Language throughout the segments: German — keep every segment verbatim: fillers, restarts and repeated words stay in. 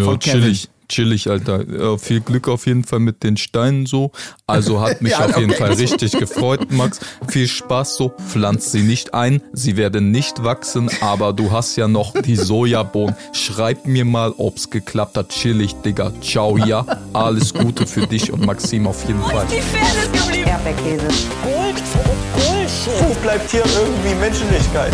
ja, von Kevin. Chillig, chillig, Alter. Äh, viel Glück auf jeden Fall mit den Steinen so. Also hat mich ja, auf jeden okay. Fall richtig gefreut, Max. Viel Spaß so. Pflanz sie nicht ein. Sie werden nicht wachsen, aber du hast ja noch die Sojabohnen. Schreib mir mal, ob's geklappt hat. Chillig, Digga. Ciao, ja. Alles Gute für dich und Maxime auf jeden Fall. Und die Pferde ist geblieben. Erdbeerkäse. Gold. Gold. Wo bleibt hier irgendwie Menschlichkeit?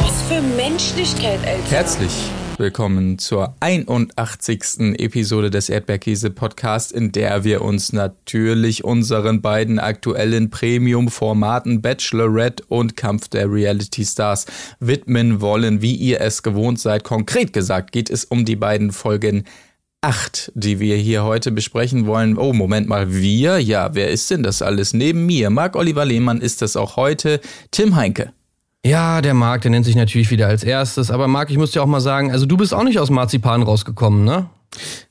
Was für Menschlichkeit, Alter. Herzlich willkommen zur einundachtzigsten Episode des Erdbeerkäse-Podcasts, in der wir uns natürlich unseren beiden aktuellen Premium-Formaten Bachelorette und Kampf der Reality-Stars widmen wollen, wie ihr es gewohnt seid. Konkret gesagt geht es um die beiden Folgen acht, die wir hier heute besprechen wollen. Oh, Moment mal, wir? Ja, wer ist denn das alles? Neben mir, Marc-Oliver Lehmann ist das auch heute, Tim Heinke. Ja, der Marc, der nennt sich natürlich wieder als erstes. Aber Marc, ich muss dir auch mal sagen, also du bist auch nicht aus Marzipan rausgekommen, ne?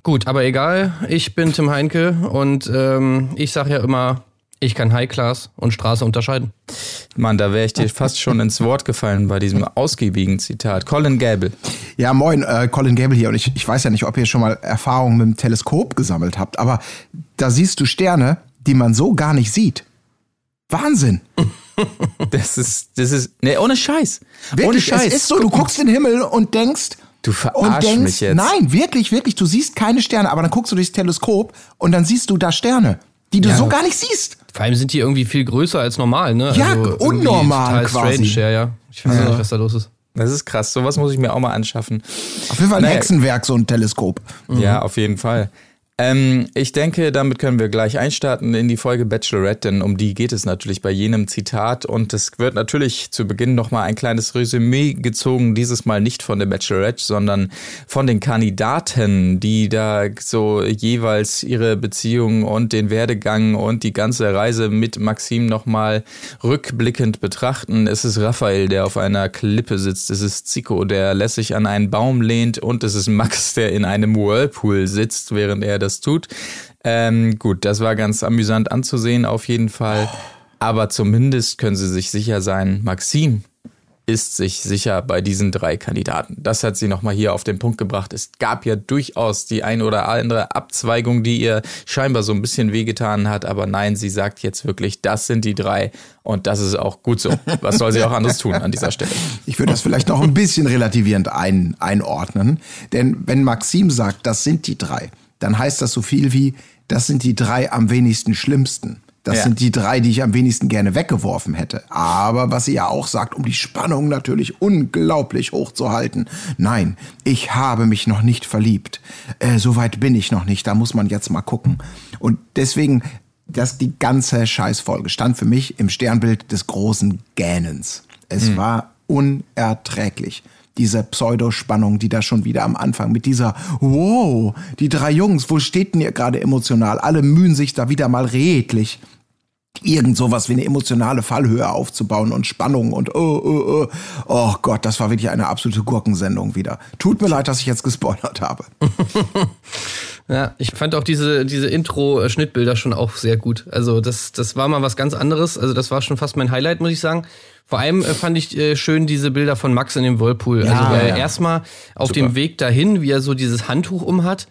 Gut, aber egal. Ich bin Tim Heinke und ähm, ich sag ja immer, ich kann High Class und Straße unterscheiden. Mann, da wäre ich dir fast schon ins Wort gefallen bei diesem ausgiebigen Zitat. Colin Gäbel. Ja, moin, äh, Colin Gäbel hier. Und ich, ich weiß ja nicht, ob ihr schon mal Erfahrungen mit dem Teleskop gesammelt habt, aber da siehst du Sterne, die man so gar nicht sieht. Wahnsinn. Das ist, das ist, ne, ohne Scheiß. Wirklich, ohne Scheiß. Es ist so, du guckst in den Himmel und denkst, du verarsch denkst, mich jetzt. Nein, wirklich, wirklich, du siehst keine Sterne, aber dann guckst du durchs Teleskop und dann siehst du da Sterne, die du ja so gar nicht siehst. Vor allem sind die irgendwie viel größer als normal, ne? Ja, also unnormal quasi. Strange, ja, ja. Ich weiß ja nicht, was da los ist. Das ist krass, sowas muss ich mir auch mal anschaffen. Auf jeden Fall ein naja. Hexenwerk, so ein Teleskop. Mhm. Ja, auf jeden Fall. Ähm, ich denke, damit können wir gleich einstarten in die Folge Bachelorette, denn um die geht es natürlich bei jenem Zitat und es wird natürlich zu Beginn nochmal ein kleines Resümee gezogen, dieses Mal nicht von der Bachelorette, sondern von den Kandidaten, die da so jeweils ihre Beziehungen und den Werdegang und die ganze Reise mit Maxime nochmal rückblickend betrachten. Es ist Raphael, der auf einer Klippe sitzt, es ist Zico, der lässig an einen Baum lehnt und es ist Max, der in einem Whirlpool sitzt, während er das tut. Ähm, gut, das war ganz amüsant anzusehen auf jeden Fall. Aber zumindest können sie sich sicher sein, Maxime ist sich sicher bei diesen drei Kandidaten. Das hat sie nochmal hier auf den Punkt gebracht. Es gab ja durchaus die ein oder andere Abzweigung, die ihr scheinbar so ein bisschen wehgetan hat. Aber nein, sie sagt jetzt wirklich, das sind die drei und das ist auch gut so. Was soll sie auch anderes tun an dieser Stelle? Ich würde das vielleicht noch ein bisschen relativierend ein, einordnen. Denn wenn Maxime sagt, das sind die drei, dann heißt das so viel wie, das sind die drei am wenigsten schlimmsten. Das ja. sind die drei, die ich am wenigsten gerne weggeworfen hätte. Aber was sie ja auch sagt, um die Spannung natürlich unglaublich hochzuhalten. Nein, ich habe mich noch nicht verliebt. Äh, so weit bin ich noch nicht. Da muss man jetzt mal gucken. Und deswegen, das die ganze Scheißfolge stand für mich im Sternbild des großen Gähnens. Es mhm. war unerträglich. Diese Pseudospannung, die da schon wieder am Anfang mit dieser, wow, die drei Jungs, wo steht denn ihr gerade emotional? Alle mühen sich da wieder mal redlich, irgend sowas wie eine emotionale Fallhöhe aufzubauen und Spannung und oh, oh, oh. Oh Gott, das war wirklich eine absolute Gurkensendung wieder. Tut mir leid, dass ich jetzt gespoilert habe. Ja, ich fand auch diese, diese Intro-Schnittbilder schon auch sehr gut. Also das, das war mal was ganz anderes. Also das war schon fast mein Highlight, muss ich sagen. Vor allem äh, fand ich äh, schön diese Bilder von Max in dem Whirlpool. Ja, also äh, ja. erstmal auf Super. dem Weg dahin, wie er so dieses Handtuch umhat.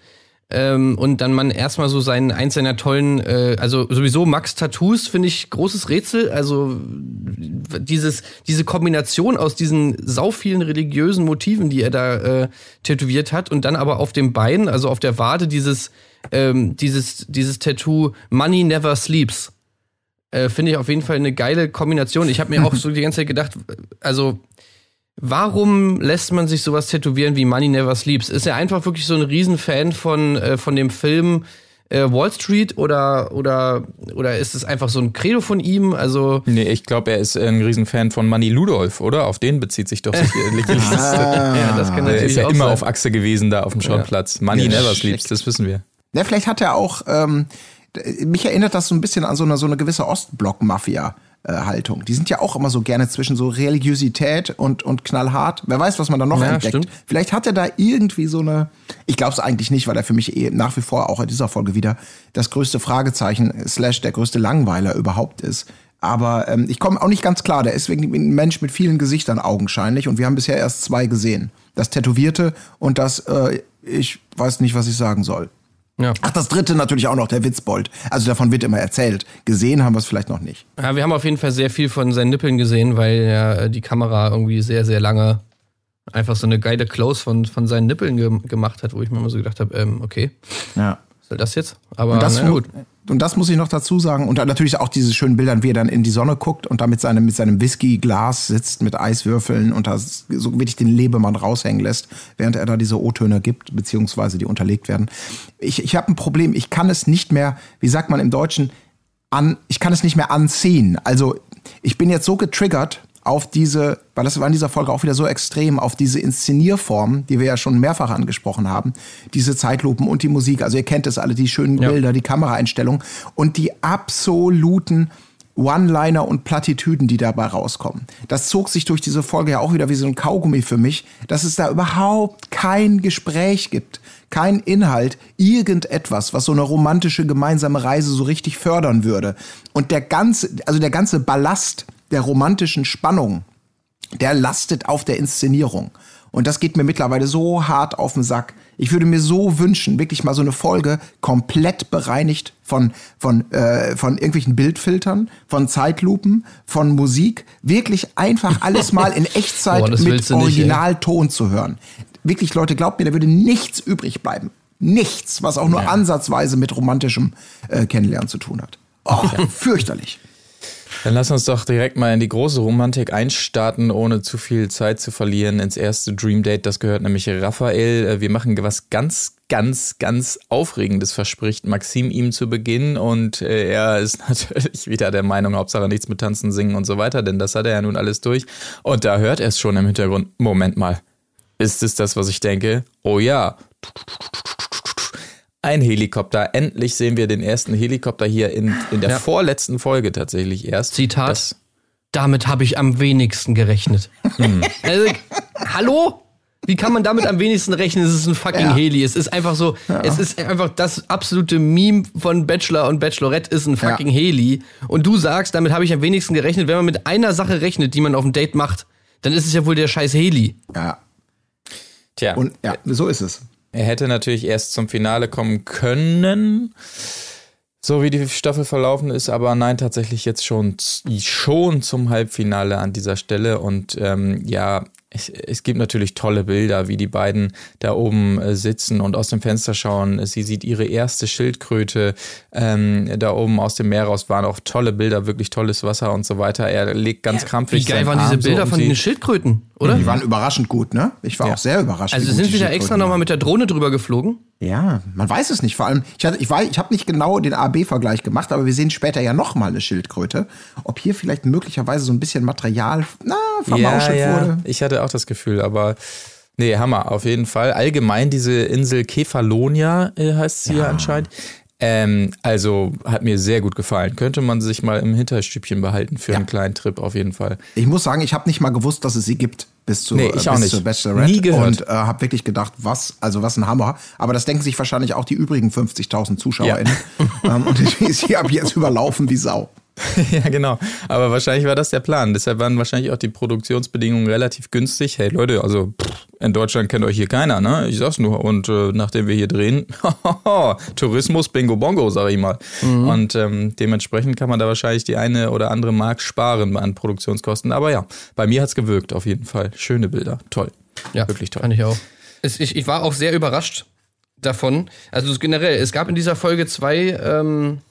Ähm, und dann man erstmal so seinen, eins seiner tollen, äh, also sowieso Max Tattoos, finde ich, großes Rätsel. Also dieses, diese Kombination aus diesen sau vielen religiösen Motiven, die er da äh, tätowiert hat. Und dann aber auf dem Bein, also auf der Wade, dieses, ähm, dieses, dieses Tattoo Money Never Sleeps. Äh, finde ich auf jeden Fall eine geile Kombination. Ich habe mir auch so die ganze Zeit gedacht, also warum lässt man sich sowas tätowieren wie Money Never Sleeps? Ist er einfach wirklich so ein Riesenfan von, äh, von dem Film äh, Wall Street oder, oder, oder ist es einfach so ein Credo von ihm? Also nee, ich glaube, er ist ein Riesenfan von Manni Ludolf, oder? Auf den bezieht sich doch sicherlich die Liste. Ja, das kann natürlich er ist ja auch immer sein. Auf Achse gewesen da auf dem Schauplatz. Ja. Money ja, Never Sleeps, das wissen wir. Ja, vielleicht hat er auch... Ähm Mich erinnert das so ein bisschen an so eine, so eine gewisse Ostblock-Mafia-Haltung. Die sind ja auch immer so gerne zwischen so Religiosität und, und knallhart. Wer weiß, was man da noch ja, entdeckt. Stimmt. Vielleicht hat er da irgendwie so eine... Ich glaube es eigentlich nicht, weil er für mich eh nach wie vor auch in dieser Folge wieder das größte Fragezeichen slash der größte Langweiler überhaupt ist. Aber ähm, ich komme auch nicht ganz klar. Der ist wegen ein Mensch mit vielen Gesichtern augenscheinlich. Und wir haben bisher erst zwei gesehen. Das Tätowierte und das äh, ich weiß nicht, was ich sagen soll. Ja. Ach, das dritte natürlich auch noch, der Witzbold. Also davon wird immer erzählt. Gesehen haben wir es vielleicht noch nicht. Ja, wir haben auf jeden Fall sehr viel von seinen Nippeln gesehen, weil ja die Kamera irgendwie sehr, sehr lange einfach so eine geile Close von, von seinen Nippeln ge- gemacht hat, wo ich mir immer so gedacht habe, ähm, okay, ja. Was soll das jetzt? Aber und das, na gut. Und das muss ich noch dazu sagen. Und natürlich auch diese schönen Bilder, wie er dann in die Sonne guckt und da mit seinem, mit seinem Whisky-Glas sitzt, mit Eiswürfeln und da so wirklich den Lebemann raushängen lässt, während er da diese O-Töne gibt, beziehungsweise die unterlegt werden. Ich, ich habe ein Problem. Ich kann es nicht mehr, wie sagt man im Deutschen, an, ich kann es nicht mehr anziehen. Also ich bin jetzt so getriggert auf diese, weil das war in dieser Folge auch wieder so extrem, auf diese Inszenierform, die wir ja schon mehrfach angesprochen haben, diese Zeitlupen und die Musik, also ihr kennt es alle, die schönen Bilder, ja. Die Kameraeinstellungen und die absoluten One-Liner und Plattitüden, die dabei rauskommen. Das zog sich durch diese Folge ja auch wieder wie so ein Kaugummi für mich, dass es da überhaupt kein Gespräch gibt, kein Inhalt, irgendetwas, was so eine romantische gemeinsame Reise so richtig fördern würde. Und der ganze, also der ganze Ballast der romantischen Spannung, der lastet auf der Inszenierung. Und das geht mir mittlerweile so hart auf den Sack. Ich würde mir so wünschen, wirklich mal so eine Folge komplett bereinigt von, von, äh, von irgendwelchen Bildfiltern, von Zeitlupen, von Musik. Wirklich einfach alles mal in Echtzeit Boah, mit Originalton zu hören. Wirklich, Leute, glaubt mir, da würde nichts übrig bleiben. Nichts, was auch nur ja. ansatzweise mit romantischem äh, Kennenlernen zu tun hat. Oh, ja. Fürchterlich. Dann lass uns doch direkt mal in die große Romantik einstarten, ohne zu viel Zeit zu verlieren, ins erste Dream Date. Das gehört nämlich Raphael. Wir machen was ganz, ganz, ganz Aufregendes, verspricht Maxime ihm zu Beginn. Und er ist natürlich wieder der Meinung, Hauptsache nichts mit Tanzen, Singen und so weiter, denn das hat er ja nun alles durch. Und da hört er es schon im Hintergrund. Moment mal, ist es das, was ich denke? Oh ja. Ein Helikopter. Endlich sehen wir den ersten Helikopter hier in, in der ja. vorletzten Folge tatsächlich erst. Zitat, das, damit habe ich am wenigsten gerechnet. Hm. Also, hallo? Wie kann man damit am wenigsten rechnen? Es ist ein fucking ja. Heli. Es ist einfach so, ja. es ist einfach das absolute Meme von Bachelor und Bachelorette ist ein fucking ja. Heli. Und du sagst, damit habe ich am wenigsten gerechnet. Wenn man mit einer Sache rechnet, die man auf dem Date macht, dann ist es ja wohl der scheiß Heli. Ja. Tja. Und ja, so ist es. Er hätte natürlich erst zum Finale kommen können, so wie die Staffel verlaufen ist, aber nein, tatsächlich jetzt schon, schon zum Halbfinale an dieser Stelle. Und ähm, ja, es, es gibt natürlich tolle Bilder, wie die beiden da oben äh, sitzen und aus dem Fenster schauen. Sie sieht ihre erste Schildkröte ähm, da oben aus dem Meer raus. Waren auch tolle Bilder, wirklich tolles Wasser und so weiter. Er legt ganz ja, krampfig. Wie geil waren diese Arm Bilder so von den Schildkröten? Oder? Die waren überraschend gut, ne? Ich war ja. auch sehr überrascht. Also sind wir da extra nochmal mit der Drohne drüber geflogen? Ja, man weiß es nicht. Vor allem, ich, ich, ich habe nicht genau den A B Vergleich gemacht, aber wir sehen später ja nochmal eine Schildkröte. Ob hier vielleicht möglicherweise so ein bisschen Material na, vermauschelt ja, ja. wurde? Ich hatte auch das Gefühl, aber nee, Hammer, auf jeden Fall. Allgemein diese Insel Kefalonia äh, heißt sie ja, ja anscheinend. Ähm, also hat mir sehr gut gefallen. Könnte man sich mal im Hinterstübchen behalten für ja. einen kleinen Trip auf jeden Fall. Ich muss sagen, ich habe nicht mal gewusst, dass es sie gibt bis zu nee, ich äh, bis auch nicht. Zur Bachelorette. Nie gehört. Und äh, habe wirklich gedacht, was, also was ein Hammer. Aber das denken sich wahrscheinlich auch die übrigen fünfzigtausend ZuschauerInnen. Ja. ähm, und deswegen ist sie ab jetzt überlaufen wie Sau. Ja, genau. Aber wahrscheinlich war das der Plan. Deshalb waren wahrscheinlich auch die Produktionsbedingungen relativ günstig. Hey Leute, also pff, in Deutschland kennt euch hier keiner, ne? Ich sag's nur. Und äh, nachdem wir hier drehen, Tourismus, Bingo Bongo, sag ich mal. Mhm. Und ähm, dementsprechend kann man da wahrscheinlich die eine oder andere Mark sparen an Produktionskosten. Aber ja, bei mir hat's gewirkt auf jeden Fall. Schöne Bilder. Toll. Ja, wirklich toll. Fand ich auch. Ich, ich war auch sehr überrascht davon. Also generell, es gab in dieser Folge zwei... Ähm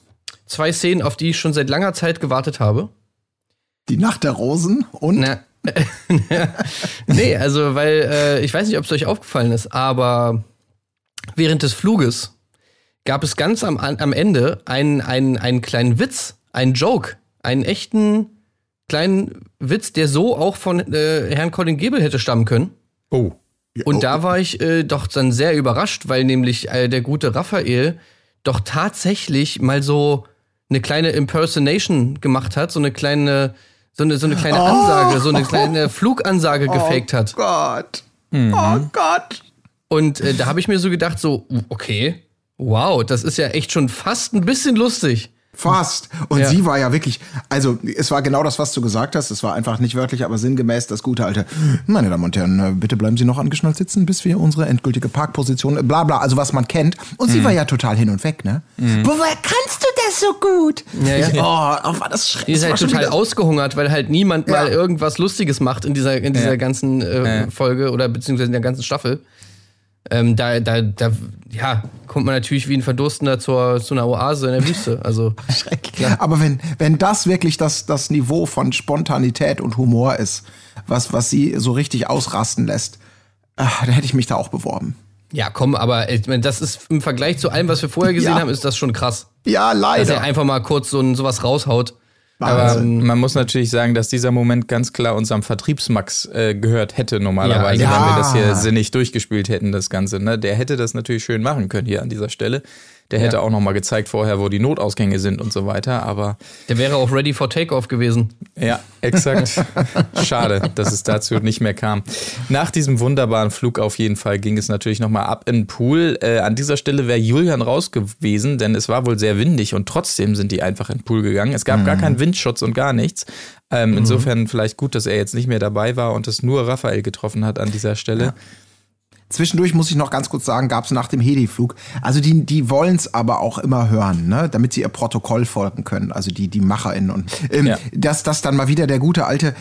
Zwei Szenen, auf die ich schon seit langer Zeit gewartet habe. Die Nacht der Rosen und? Na, nee, also weil, äh, ich weiß nicht, ob es euch aufgefallen ist, aber während des Fluges gab es ganz am, am Ende einen, einen, einen kleinen Witz, einen Joke, einen echten kleinen Witz, der so auch von äh, Herrn Colin Gäbel hätte stammen können. Oh. Ja, und oh. da war ich äh, doch dann sehr überrascht, weil nämlich äh, der gute Raphael doch tatsächlich mal so eine kleine Impersonation gemacht hat, so eine kleine, so eine, so eine kleine oh, Ansage, so eine kleine Flugansage oh, gefaked hat. Oh Gott. Mhm. Oh Gott. Und äh, da habe ich mir so gedacht, so, okay, wow, das ist ja echt schon fast ein bisschen lustig. Fast. Und ja. sie war ja wirklich, also es war genau das, was du gesagt hast. Es war einfach nicht wörtlich, aber sinngemäß das gute alte, meine Damen und Herren, bitte bleiben Sie noch angeschnallt sitzen, bis wir unsere endgültige Parkposition, bla bla, also was man kennt. Und mhm. sie war ja total hin und weg, ne? Mhm. Woher kannst du das so gut? Ja, ich, ja. Oh, oh, war das schrecklich. Die ist halt total wieder ausgehungert, weil halt niemand ja. mal irgendwas Lustiges macht in dieser, in dieser ja. ganzen äh, ja. Folge oder beziehungsweise in der ganzen Staffel. Ähm, da, da, da, ja, kommt man natürlich wie ein Verdurstender zur, zu einer Oase in der Wüste. Also, schrecklich. Ja. Aber wenn, wenn das wirklich das, das Niveau von Spontanität und Humor ist, was, was sie so richtig ausrasten lässt, ach, dann hätte ich mich da auch beworben. Ja, komm, aber ich meine, das ist im Vergleich zu allem, was wir vorher gesehen ja. haben, ist das schon krass. Ja, leider. Dass er einfach mal kurz so ein, sowas raushaut. Wahnsinn. Aber man muss natürlich sagen, dass dieser Moment ganz klar unserem Vertriebsmax äh, gehört hätte normalerweise, ja, ja. wenn wir das hier sinnig durchgespielt hätten, das Ganze. Ne? Der hätte das natürlich schön machen können hier an dieser Stelle. Der ja. hätte auch noch mal gezeigt vorher, wo die Notausgänge sind und so weiter, aber... Der wäre auch ready for Takeoff gewesen. Ja, exakt. Schade, dass es dazu nicht mehr kam. Nach diesem wunderbaren Flug auf jeden Fall ging es natürlich noch mal ab in den Pool. Äh, an dieser Stelle wäre Julian raus gewesen, denn es war wohl sehr windig und trotzdem sind die einfach in den Pool gegangen. Es gab mhm. gar keinen Windschutz und gar nichts. Ähm, mhm. Insofern vielleicht gut, dass er jetzt nicht mehr dabei war und es nur Raphael getroffen hat an dieser Stelle. Ja. Zwischendurch muss ich noch ganz kurz sagen, gab es nach dem Heli-Flug, also die, die wollen es aber auch immer hören, ne? Damit sie ihr Protokoll folgen können, also die, die MacherInnen. Und ähm, ja. dass das dann mal wieder der gute alte,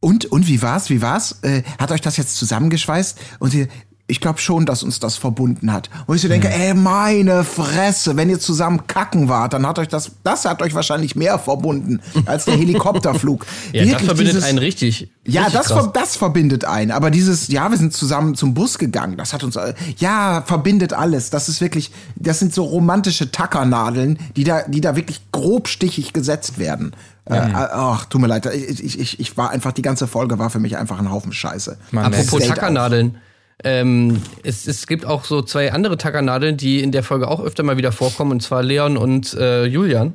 und, und wie war's, wie war's? Äh, hat euch das jetzt zusammengeschweißt? Und sie, ich glaube schon, dass uns das verbunden hat. Wo ich so denke, mhm. ey, meine Fresse, wenn ihr zusammen kacken wart, dann hat euch das, das hat euch wahrscheinlich mehr verbunden als der Helikopterflug. Ja, wirklich, das verbindet dieses, einen richtig. Ja, richtig das, ver, das verbindet einen. Aber dieses, ja, wir sind zusammen zum Bus gegangen, das hat uns, ja, verbindet alles. Das ist wirklich, das sind so romantische Tackernadeln, die da, die da wirklich grobstichig gesetzt werden. Ja. Äh, ach, tut mir leid, ich, ich, ich war einfach, die ganze Folge war für mich einfach ein Haufen Scheiße. Man, apropos Tackernadeln. Ähm, es, es gibt auch so zwei andere Tackernadeln, die in der Folge auch öfter mal wieder vorkommen, und zwar Leon und äh, Julian.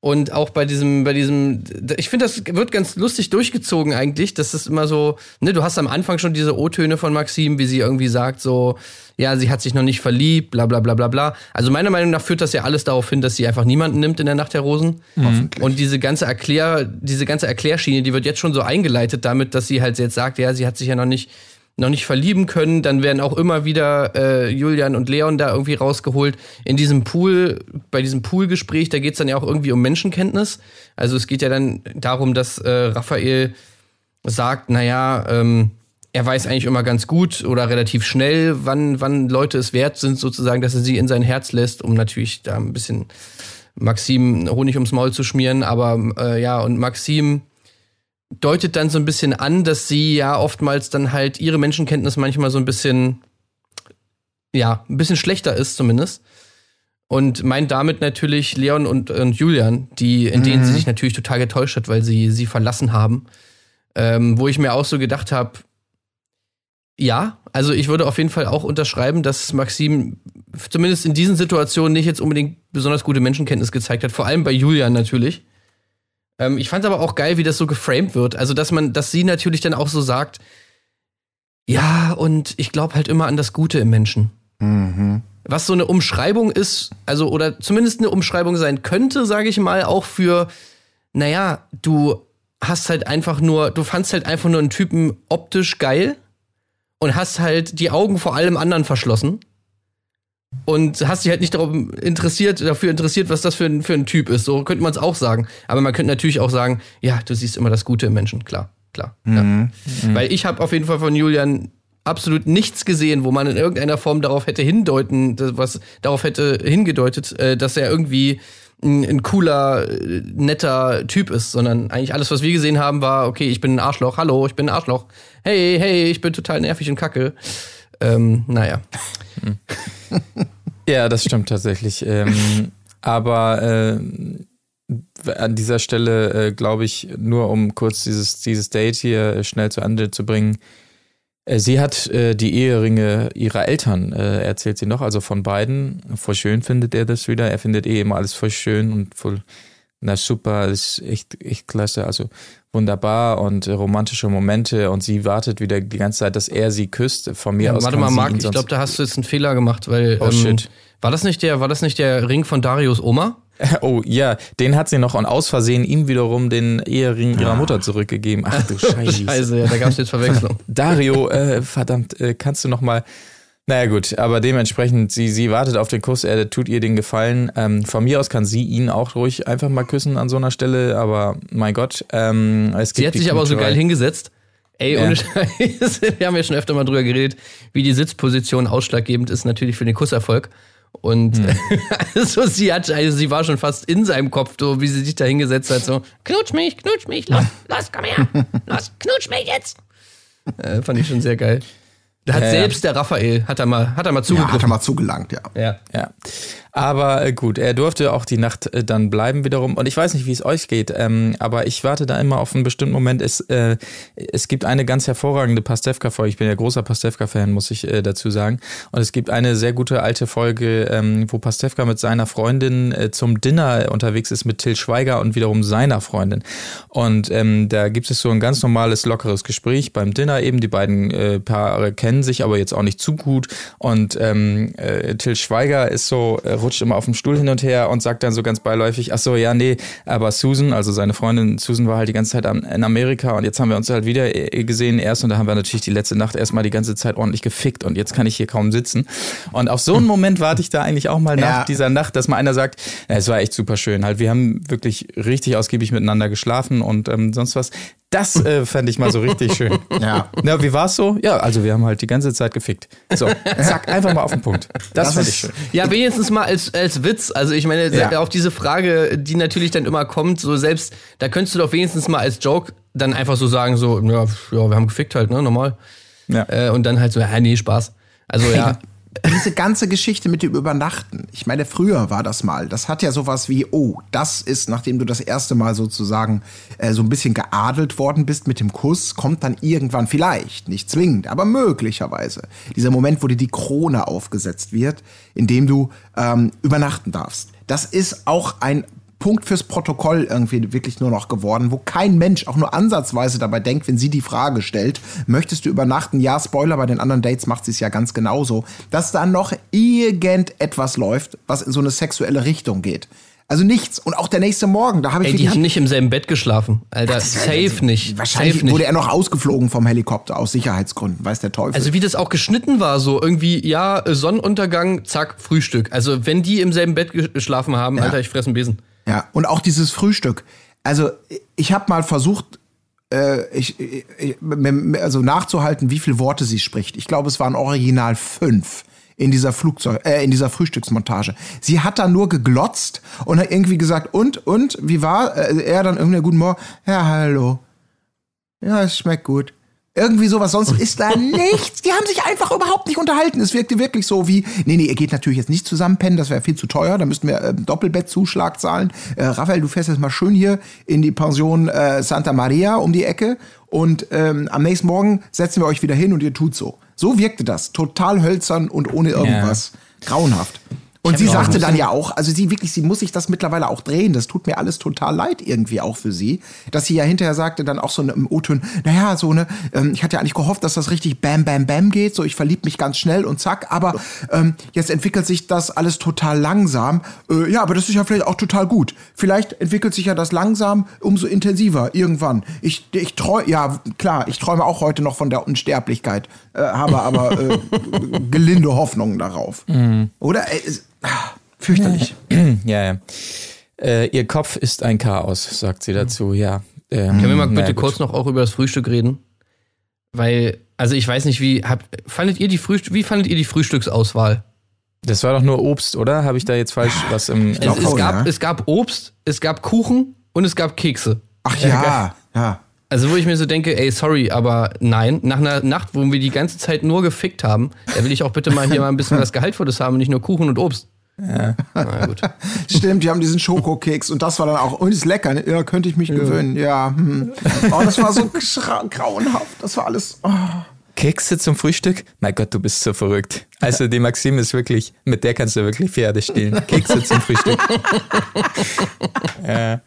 Und auch bei diesem, bei diesem, ich finde, das wird ganz lustig durchgezogen eigentlich, dass das immer so, ne, du hast am Anfang schon diese O-Töne von Maxime, wie sie irgendwie sagt, so, ja, sie hat sich noch nicht verliebt, bla bla bla bla bla. Also meiner Meinung nach führt das ja alles darauf hin, dass sie einfach niemanden nimmt in der Nacht der Rosen. Mhm. Und diese ganze Erklär, diese ganze Erklärschiene, die wird jetzt schon so eingeleitet damit, dass sie halt jetzt sagt, ja, sie hat sich ja noch nicht noch nicht verlieben können, dann werden auch immer wieder äh, Julian und Leon da irgendwie rausgeholt. In diesem Pool, bei diesem Poolgespräch, da geht's dann ja auch irgendwie um Menschenkenntnis. Also es geht ja dann darum, dass äh, Raphael sagt, naja, ähm, er weiß eigentlich immer ganz gut oder relativ schnell, wann, wann Leute es wert sind, sozusagen, dass er sie in sein Herz lässt, um natürlich da ein bisschen Maxime Honig ums Maul zu schmieren. Aber äh, ja, und Maxime deutet dann so ein bisschen an, dass sie ja oftmals dann halt ihre Menschenkenntnis manchmal so ein bisschen, ja, ein bisschen schlechter ist zumindest. Und meint damit natürlich Leon und, und Julian, die, in mhm. denen sie sich natürlich total getäuscht hat, weil sie sie verlassen haben. Ähm, wo ich mir auch so gedacht habe, ja, also ich würde auf jeden Fall auch unterschreiben, dass Maxime zumindest in diesen Situationen nicht jetzt unbedingt besonders gute Menschenkenntnis gezeigt hat. Vor allem bei Julian natürlich. Ich fand's aber auch geil, wie das so geframed wird. Also, dass man, dass sie natürlich dann auch so sagt, ja, und ich glaube halt immer an das Gute im Menschen. Mhm. Was so eine Umschreibung ist, also, oder zumindest eine Umschreibung sein könnte, sage ich mal, auch für, naja, du hast halt einfach nur, du fandst halt einfach nur einen Typen optisch geil und hast halt die Augen vor allem anderen verschlossen. Und hast dich halt nicht darauf interessiert, dafür interessiert, was das für ein, für ein Typ ist. So könnte man es auch sagen. Aber man könnte natürlich auch sagen, ja, du siehst immer das Gute im Menschen. Klar, klar. Mhm. Ja. Mhm. Weil ich habe auf jeden Fall von Julian absolut nichts gesehen, wo man in irgendeiner Form darauf hätte hindeuten, was darauf hätte hingedeutet, dass er irgendwie ein, ein cooler, netter Typ ist. Sondern eigentlich alles, was wir gesehen haben, war, okay, ich bin ein Arschloch, hallo, ich bin ein Arschloch. Hey, hey, ich bin total nervig und kacke. Ähm, naja. Ja, das stimmt tatsächlich. Ähm, aber äh, an dieser Stelle, äh, glaube ich, nur um kurz dieses, dieses Date hier schnell zu Ende zu bringen. Äh, sie hat äh, die Eheringe ihrer Eltern, äh, erzählt sie noch, also von beiden. Voll schön findet er das wieder. Er findet eh immer alles voll schön und voll, na super, das ist echt, echt klasse, also wunderbar und äh, romantische Momente, und sie wartet wieder die ganze Zeit, dass er sie küsst. Von mir ja, aus. Warte mal, Marc, ich glaube, da hast du jetzt einen Fehler gemacht, weil oh, ähm, shit. War das nicht der, war das nicht der Ring von Darius Oma? Oh ja, den hat sie noch und aus Versehen ihm wiederum den Ehering ihrer Mutter zurückgegeben. Ach du Scheiße. Scheiße, ja, da gab es jetzt Verwechslung. Dario, äh, verdammt, äh, kannst du nochmal... Naja gut, aber dementsprechend, sie, sie wartet auf den Kuss, er tut ihr den Gefallen. Ähm, von mir aus kann sie ihn auch ruhig einfach mal küssen an so einer Stelle, aber mein Gott. Ähm, es gibt sie hat sich aber so geil hingesetzt. Ey, ohne ja. Scheiß, wir haben ja schon öfter mal drüber geredet, wie die Sitzposition ausschlaggebend ist natürlich für den Kusserfolg. Und hm. also sie hat, also sie war schon fast in seinem Kopf, so wie sie sich da hingesetzt hat, so knutsch mich, knutsch mich, los, los, komm her, los, knutsch mich jetzt. Äh, fand ich schon sehr geil. Da hat äh, selbst der Raphael, hat er mal, hat er mal zugegriffen. Ja, hat er mal zugelangt, ja. ja. ja. Aber äh, gut, er durfte auch die Nacht äh, dann bleiben wiederum. Und ich weiß nicht, wie es euch geht, ähm, aber ich warte da immer auf einen bestimmten Moment. Es, äh, es gibt eine ganz hervorragende Pastewka-Folge. Ich bin ja großer Pastewka-Fan, muss ich äh, dazu sagen. Und es gibt eine sehr gute alte Folge, ähm, wo Pastewka mit seiner Freundin äh, zum Dinner unterwegs ist mit Till Schweiger und wiederum seiner Freundin. Und ähm, da gibt es so ein ganz normales, lockeres Gespräch beim Dinner eben. Die beiden äh, Paare kennen sich aber jetzt auch nicht zu gut und ähm, äh, Till Schweiger ist so, äh, rutscht immer auf dem Stuhl hin und her und sagt dann so ganz beiläufig, ach so, ja, nee, aber Susan, also seine Freundin Susan war halt die ganze Zeit am, in Amerika und jetzt haben wir uns halt wieder gesehen erst und da haben wir natürlich die letzte Nacht erstmal die ganze Zeit ordentlich gefickt und jetzt kann ich hier kaum sitzen und auf so einen Moment warte ich da eigentlich auch mal nach ja. dieser Nacht, dass mal einer sagt, na, es war echt super schön, halt wir haben wirklich richtig ausgiebig miteinander geschlafen und ähm, sonst was. Das äh, fände ich mal so richtig schön. Ja. Na, wie war's so? Ja, also wir haben halt die ganze Zeit gefickt. So, zack, einfach mal auf den Punkt. Das, das fände ich schön. Ja, wenigstens mal als, als Witz. Also ich meine, ja. auf diese Frage, die natürlich dann immer kommt, so selbst, da könntest du doch wenigstens mal als Joke dann einfach so sagen, so, ja, ja wir haben gefickt halt, ne, normal. Ja. Äh, und dann halt so, ja, nee, Spaß. Also ja. Diese ganze Geschichte mit dem Übernachten, ich meine, früher war das mal, das hat ja sowas wie, oh, das ist, nachdem du das erste Mal sozusagen äh, so ein bisschen geadelt worden bist mit dem Kuss, kommt dann irgendwann vielleicht, nicht zwingend, aber möglicherweise, dieser Moment, wo dir die Krone aufgesetzt wird, in dem du ähm, übernachten darfst. Das ist auch ein Punkt fürs Protokoll irgendwie wirklich nur noch geworden, wo kein Mensch auch nur ansatzweise dabei denkt, wenn sie die Frage stellt, möchtest du übernachten? Ja, Spoiler, bei den anderen Dates macht sie es ja ganz genauso, dass da noch irgendetwas läuft, was in so eine sexuelle Richtung geht. Also nichts. Und auch der nächste Morgen, da habe ich... Ey, die haben nicht im selben Bett geschlafen. Alter, Ach, safe nicht. Wahrscheinlich safe wurde nicht. Er noch ausgeflogen vom Helikopter aus Sicherheitsgründen, weiß der Teufel. Also wie das auch geschnitten war, so irgendwie, ja, Sonnenuntergang, zack, Frühstück. Also wenn die im selben Bett geschlafen haben, ja. Alter, ich fress einen Besen. Ja, und auch dieses Frühstück. Also ich habe mal versucht, äh, ich, ich, also nachzuhalten, wie viele Worte sie spricht. Ich glaube, es waren original fünf in dieser Flugzeug, äh, in dieser Frühstücksmontage. Sie hat da nur geglotzt und hat irgendwie gesagt, und, und, wie war? Er dann irgendwie, guten Morgen, ja, hallo. Ja, es schmeckt gut. Irgendwie sowas, sonst ist da nichts. Die haben sich einfach überhaupt nicht unterhalten. Es wirkte wirklich so wie, nee, nee, ihr geht natürlich jetzt nicht zusammen pennen, das wäre viel zu teuer, da müssten wir äh, Doppelbettzuschlag zahlen. Äh, Raphael, du fährst jetzt mal schön hier in die Pension äh, Santa Maria um die Ecke und ähm, am nächsten Morgen setzen wir euch wieder hin und ihr tut so. So wirkte das, total hölzern und ohne irgendwas. Ja. Grauenhaft. Und sie sagte dann ja auch, also sie wirklich, sie muss sich das mittlerweile auch drehen. Das tut mir alles total leid irgendwie auch für sie, dass sie ja hinterher sagte dann auch so im O-Ton, naja, so ne, ähm, ich hatte ja eigentlich gehofft, dass das richtig bam, bam, bam geht, so ich verlieb mich ganz schnell und zack, aber ähm, jetzt entwickelt sich das alles total langsam. Äh, ja, aber das ist ja vielleicht auch total gut. Vielleicht entwickelt sich ja das langsam umso intensiver irgendwann. Ich, ich träume, ja klar, ich träume auch heute noch von der Unsterblichkeit, äh, habe aber äh, gelinde Hoffnungen darauf. Mhm. Oder? Äh, Ah, fürchterlich. Ja, ja. Äh, ihr Kopf ist ein Chaos, sagt sie dazu, ja. Ähm, Können wir mal bitte kurz noch auch über das Frühstück reden? Weil, also ich weiß nicht, wie habt, fandet ihr die Frühst- wie fandet ihr die Frühstücksauswahl? Das war doch nur Obst, oder? Habe ich da jetzt falsch was im... Es, es, gab, es gab Obst, es gab Kuchen und es gab Kekse. Ach ja, ja. Also wo ich mir so denke, ey, sorry, aber nein, nach einer Nacht, wo wir die ganze Zeit nur gefickt haben, da will ich auch bitte mal hier mal ein bisschen was Gehaltvolles haben, nicht nur Kuchen und Obst. Ja. Na gut. Stimmt, die haben diesen Schokokeks und das war dann auch, und ist lecker, ne? Ja, könnte ich mich ja. gewöhnen, ja. Hm. Oh, das war so grauenhaft, das war alles... Oh. Kekse zum Frühstück? Mein Gott, du bist so verrückt. Also die Maxime ist wirklich, mit der kannst du wirklich Pferde stehlen. Kekse zum Frühstück. Ja.